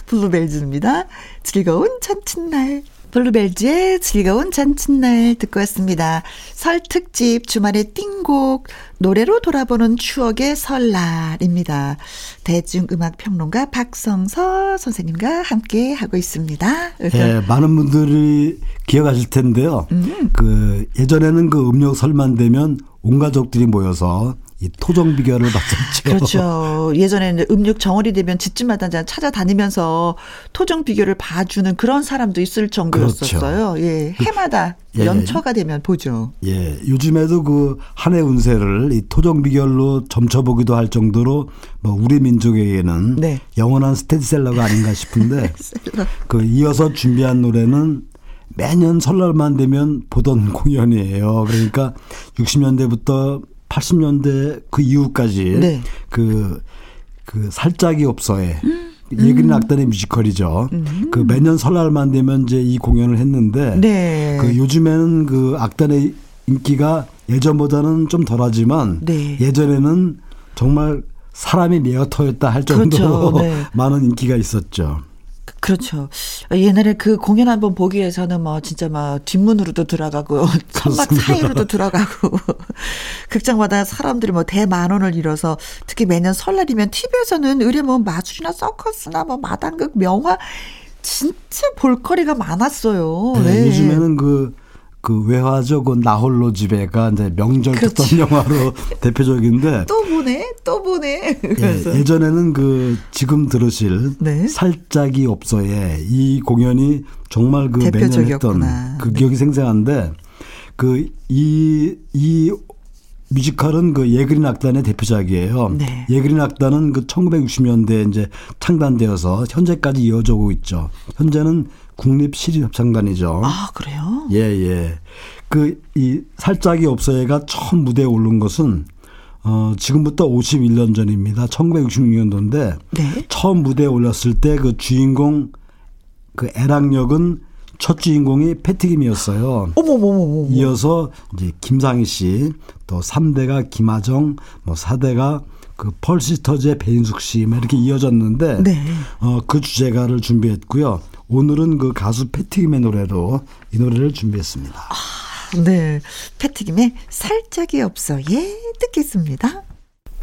블루벨즈입니다. 즐거운 잔칫날. 블루벨즈의 즐거운 잔칫날 듣고 왔습니다. 설 특집 주말의 띵곡 노래로 돌아보는 추억의 설날입니다. 대중음악평론가 박성서 선생님과 함께 하고 있습니다. 네, 많은 분들이 기억하실 텐데요. 그 예전에는 그 음력 설만 되면 온 가족들이 모여서 이 토종 비결을 받았죠. 그렇죠. 예전에는 음력 정월이 되면 집집마다 찾아다니면서 토종 비결을 봐주는 그런 사람도 있을 정도였었어요. 그렇죠. 예, 해마다 연초가 되면 보죠. 예, 요즘에도 그 한 해 운세를 이 토종 비결로 점쳐보기도 할 정도로 뭐 우리 민족에게는 네. 영원한 스테디셀러가 아닌가 싶은데 그 이어서 준비한 노래는. 매년 설날만 되면 보던 공연이에요. 그러니까 60년대부터 80년대 그 이후까지 네. 그 살짝이 없어의 예그린 악단의 뮤지컬이죠. 그 매년 설날만 되면 이제 이 공연을 했는데 네. 그 요즘에는 그 악단의 인기가 예전보다는 좀 덜하지만 네. 예전에는 정말 사람이 메어터였다 할 정도로 그렇죠. 네. 많은 인기가 있었죠. 그렇죠. 옛날에 그 공연 한번 보기 위해서는 뭐 진짜 막 뒷문으로도 들어가고 천막 사이로도 들어가고 극장마다 사람들이 뭐 대만원을 이뤄서 특히 매년 설날이면 TV에서는 의뢰 뭐 마술이나 서커스나 뭐 마당극 명화 진짜 볼거리가 많았어요. 네, 네. 요즘에는 그 외화죠. 그 나홀로 집에가 이제 명절 특선 그렇죠. 영화로 대표적인데 또 보네 또 보네. 예, 예전에는 그 지금 들으실 네. 살짝이 없어의 이 공연이 정말 그 매년 했던 그 기억이 네. 생생한데 그 이 뮤지컬은 그 예그린 악단의 대표작이에요. 네. 예그린 악단은 그 1960년대에 이제 창단되어서 현재까지 이어져 오고 있죠. 현재는 국립시립합창단이죠. 아, 그래요? 예, 예. 이 살짝이 없어애가 처음 무대에 오른 것은 지금부터 51년 전입니다. 1966년도인데 네? 처음 무대에 올랐을 때 그 주인공 그 애랑 역은 첫 주인공이 패티김이었어요. 어머머머머. 이어서 이제 김상희 씨, 또 3대가 김하정, 뭐 4대가 그 펄시스터즈의 배인숙 씨 이렇게 이어졌는데 네. 그 주제가를 준비했고요. 오늘은 그 가수 패티김의 노래로 이 노래를 준비했습니다. 아, 네, 패티김의 살짝이 없어 예 듣겠습니다.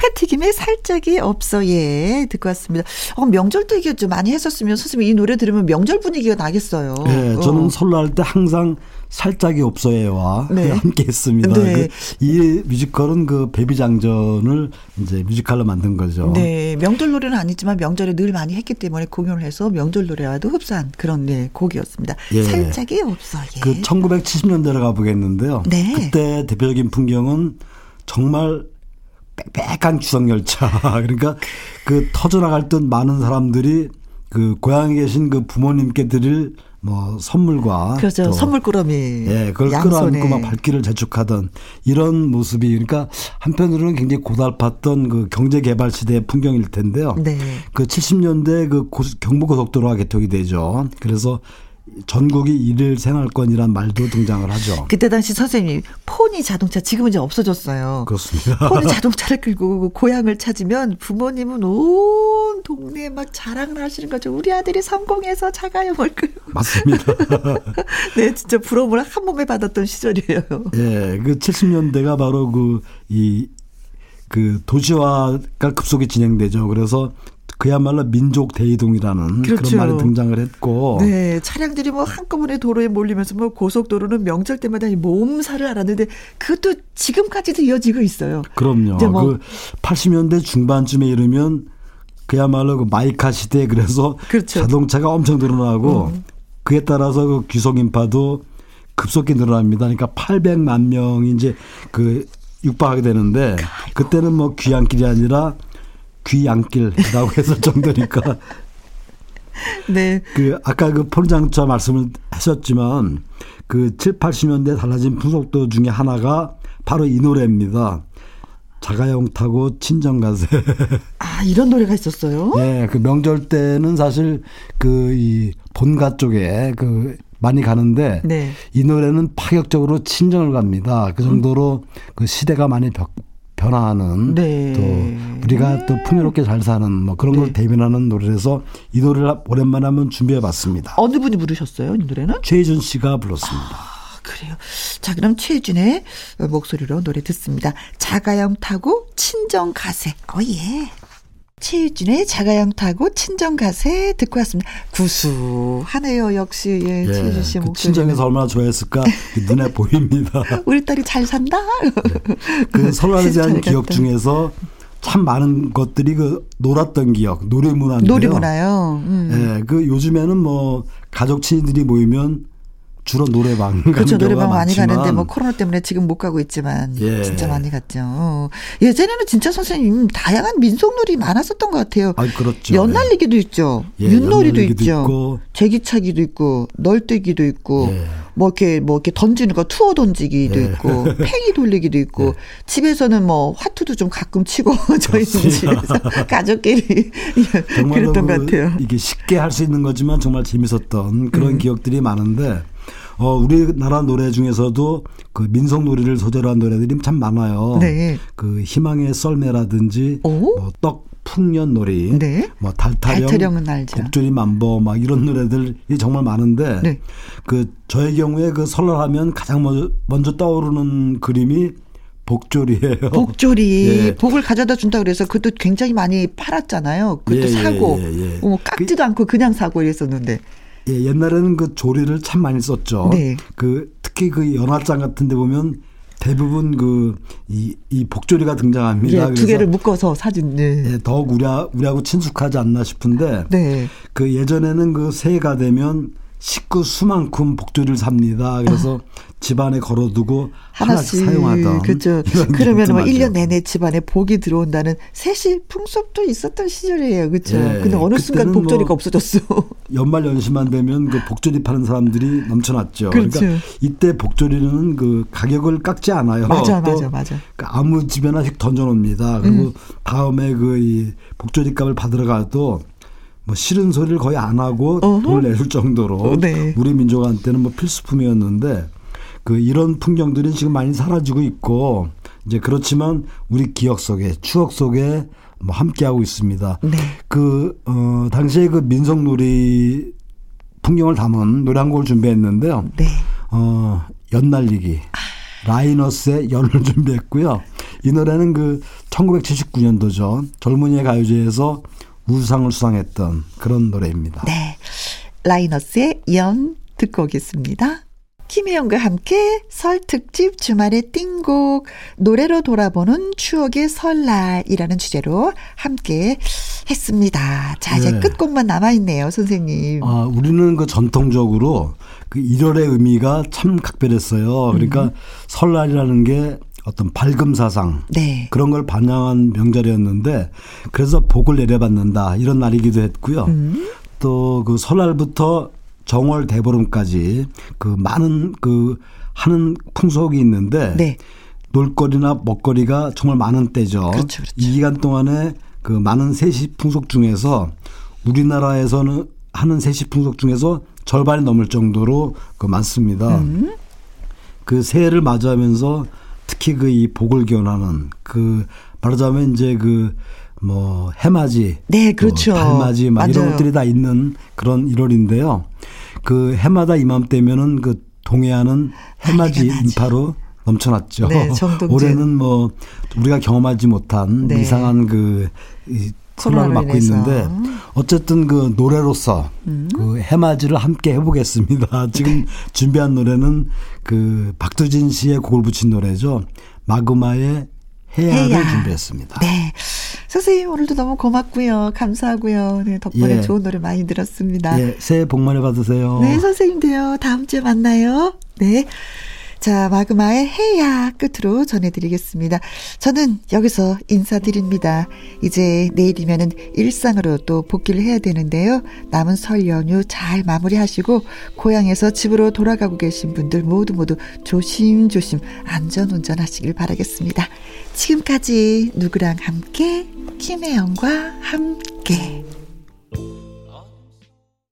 패티김의 살짝이 없어 예 듣고 왔습니다. 명절도 이게 좀 많이 했었으면 선생님 이 노래 들으면 명절 분위기가 나겠어요. 네, 저는 설날 때 항상 살짝이 없어 예와 네. 함께 했습니다. 네. 이 뮤지컬은 그 베비장전을 이제 뮤지컬로 만든 거죠. 네, 명절 노래는 아니지만 명절에 늘 많이 했기 때문에 공연을 해서 명절 노래와도 흡사한 그런 네, 곡이었습니다. 예. 살짝이 없어 예. 그 1970년대로 가보겠는데요. 네. 그때 대표적인 풍경은 정말 빽빽한 추석열차. 그러니까 그 터져나갈 듯 많은 사람들이 그 고향에 계신 그 부모님께 드릴 뭐 선물과 그렇죠. 선물꾸러미 예, 그걸 양손에. 끌어안고 막 발길을 재촉하던 이런 모습이 그러니까 한편으로는 굉장히 고달팠던 그 경제개발 시대의 풍경일 텐데요. 네. 그 70년대 그 경부고속도로가 개통이 되죠. 그래서 전국이 일일 생활권이란 말도 등장을 하죠. 그때 당시 선생님 포니 자동차 지금은 이제 없어졌어요. 그렇습니다. 포니 자동차를 끌고 고향을 찾으면 부모님은 온 동네에 막 자랑을 하시는 거죠. 우리 아들이 성공해서 자가용을 끌고. 맞습니다. 네, 진짜 부러움을 한 몸에 받았던 시절이에요. 예, 그 70년대가 바로 그 도시화가 급속히 진행되죠. 그래서 그야말로 민족 대이동이라는 그렇죠. 그런 말이 등장을 했고, 네 차량들이 뭐 한꺼번에 도로에 몰리면서 뭐 고속도로는 명절 때마다 이 모음사를 알았는데 그것도 지금까지도 이어지고 있어요. 그럼요. 그 80년대 중반쯤에 이르면 그야말로 그 마이카 시대 그래서 그렇죠. 자동차가 엄청 늘어나고 그에 따라서 그 귀속 인파도 급속히 늘어납니다. 그러니까 800만 명이 이제 그 육박하게 되는데 아이고. 그때는 뭐 귀향길이 아니라 귀양길이라고 했을 정도니까. 네. 아까 그 포장차 말씀을 하셨지만 그 7, 80년대에 달라진 풍속도 중에 하나가 바로 이 노래입니다. 자가용 타고 친정 가세. 아, 이런 노래가 있었어요? 네. 그 명절 때는 사실 이 본가 쪽에 많이 가는데 네. 이 노래는 파격적으로 친정을 갑니다. 그 정도로 그 시대가 많이 변화하는 네. 또 우리가 또 풍요롭게 잘 사는 뭐 그런 네. 걸 대변하는 노래라서 이 노래를 오랜만에 한번 준비해봤습니다. 어느 분이 부르셨어요? 이 노래는? 최준 씨가 불렀습니다. 아, 그래요. 자, 그럼 최준의 목소리로 노래 듣습니다. 자가용 타고 친정 가세. 어예. 최유진의 자가용 타고 친정가세 듣고 왔습니다. 구수하네요. 역시 예, 예, 최유진 씨 그 목소리. 친정에서 얼마나 좋아했을까 눈에 보입니다. 우리 딸이 잘 산다. 네. 그 설날에 대한 기억 갔다. 중에서 참 많은 것들이 그 놀았던 기억, 놀이문화인데요. 놀이문화요. 예, 그 요즘에는 뭐 가족 친인들이 모이면 주로 노래방 가는 그렇죠. 노래방 많이 가는데 뭐 코로나 때문에 지금 못 가고 있지만 예. 진짜 많이 갔죠. 예전에는 진짜 선생님 다양한 민속놀이 많았었던 것 같아요. 아, 그렇죠. 연날리기도 예. 있죠. 예, 윷놀이도 있죠. 제기차기도 있고 널뛰기도 있고 예. 뭐 이렇게 던지는 거 투어 던지기도 예. 있고 팽이 돌리기도 있고 예. 집에서는 뭐 화투도 좀 가끔 치고 저희 집에서 가족끼리 그랬던 것 같아요. 이게 쉽게 할 수 있는 거지만 정말 재밌었던 그런 기억들이 많은데. 우리나라 노래 중에서도 그 민속놀이를 소재로 한 노래들이 참 많아요. 네. 그 희망의 썰매라든지 뭐 떡 풍년놀이, 네. 뭐 달타령, 곡조리 만보 막 이런 노래들이 정말 많은데 네. 그 저의 경우에 그 설날하면 가장 먼저 떠오르는 그림이 복조리예요. 복조리. 예. 복을 가져다 준다 그래서 그것도 굉장히 많이 팔았잖아요. 그것도 예, 사고 예. 깎지도 않고 그냥 사고 이랬었는데. 예, 옛날에는 그 조리를 참 많이 썼죠. 네. 그 특히 그 연화장 같은 데 보면 대부분 그 이 복조리가 등장합니다. 예, 두 개를 묶어서 사진. 네. 예, 더욱 우리하고 친숙하지 않나 싶은데 네. 그 예전에는 그 새해가 되면 식구 수만큼 복조리를 삽니다. 그래서 집안에 걸어두고 하나씩 사용하던. 그렇죠. 그러면 뭐 1년 내내 집안에 복이 들어온다는 세시 풍습도 있었던 시절이에요. 그렇죠. 예, 근데 어느 순간 복조리가 뭐 없어졌어. 연말 연시만 되면 그 복조리 파는 사람들이 넘쳐났죠. 그렇죠. 그러니까 이때 복조리는 그 가격을 깎지 않아요. 맞아. 아무 집에나 던져놓습니다. 그리고 다음에 그 이 복조리 값을 받으러 가도 뭐 싫은 소리를 거의 안 하고 돈을 내줄 정도로 네. 우리 민족한테는 뭐 필수품이었는데 그 이런 풍경들은 지금 많이 사라지고 있고 이제 그렇지만 우리 기억 속에 추억 속에 뭐 함께하고 있습니다. 네. 그 당시에 그 민속놀이 풍경을 담은 노래 한 곡을 준비했는데요. 네. 연날리기 라이너스의 연을 준비했고요. 이 노래는 그 1979년도죠. 젊은이의 가요제에서 우상을 수상했던 그런 노래입니다. 네, 라이너스의 연 듣고 오겠습니다. 김혜영과 함께 설 특집 주말의 띵곡 노래로 돌아보는 추억의 설날이라는 주제로 함께 했습니다. 자, 이제 네. 끝곡만 남아있네요, 선생님. 아, 우리는 그 전통적으로 그 일월의 의미가 참 각별했어요. 그러니까 설날이라는 게 어떤 밝음 사상 네. 그런 걸 반영한 명절이었는데 그래서 복을 내려받는다 이런 날이기도 했고요. 또 그 설날부터 정월 대보름까지 그 많은 그 하는 풍속이 있는데 네. 놀거리나 먹거리가 정말 많은 때죠. 그렇죠. 이 기간 동안에 그 많은 세시 풍속 중에서 우리나라에서는 하는 세시 풍속 중에서 절반이 넘을 정도로 그 많습니다. 그 새해를 맞이하면서 특히 그 이 복을 기원하는 그 말하자면 이제 그 뭐 해맞이, 네 그렇죠, 달맞이 막 이런 것들이 다 있는 그런 1월인데요. 그 해마다 이맘때면은 그 동해안은 해맞이 인파로 넘쳐났죠. 네, 올해는 뭐 우리가 경험하지 못한 네. 이상한 그 코로나를 맞고 있는데 어쨌든 그 노래로서 그 해맞이를 함께 해보겠습니다. 지금 네. 준비한 노래는 그 박두진 씨의 곡을 붙인 노래죠. 마그마의 해야를 준비했습니다. 네. 선생님 오늘도 너무 고맙고요. 감사하고요. 네, 덕분에 예. 좋은 노래 많이 들었습니다. 예, 새해 복 많이 받으세요. 네. 선생님도요. 다음 주에 만나요. 네. 자, 마그마의 해야 끝으로 전해드리겠습니다. 저는 여기서 인사드립니다. 이제 내일이면은 일상으로 또 복귀를 해야 되는데요. 남은 설 연휴 잘 마무리하시고 고향에서 집으로 돌아가고 계신 분들 모두 조심조심 안전운전 하시길 바라겠습니다. 지금까지 누구랑 함께 김혜영과 함께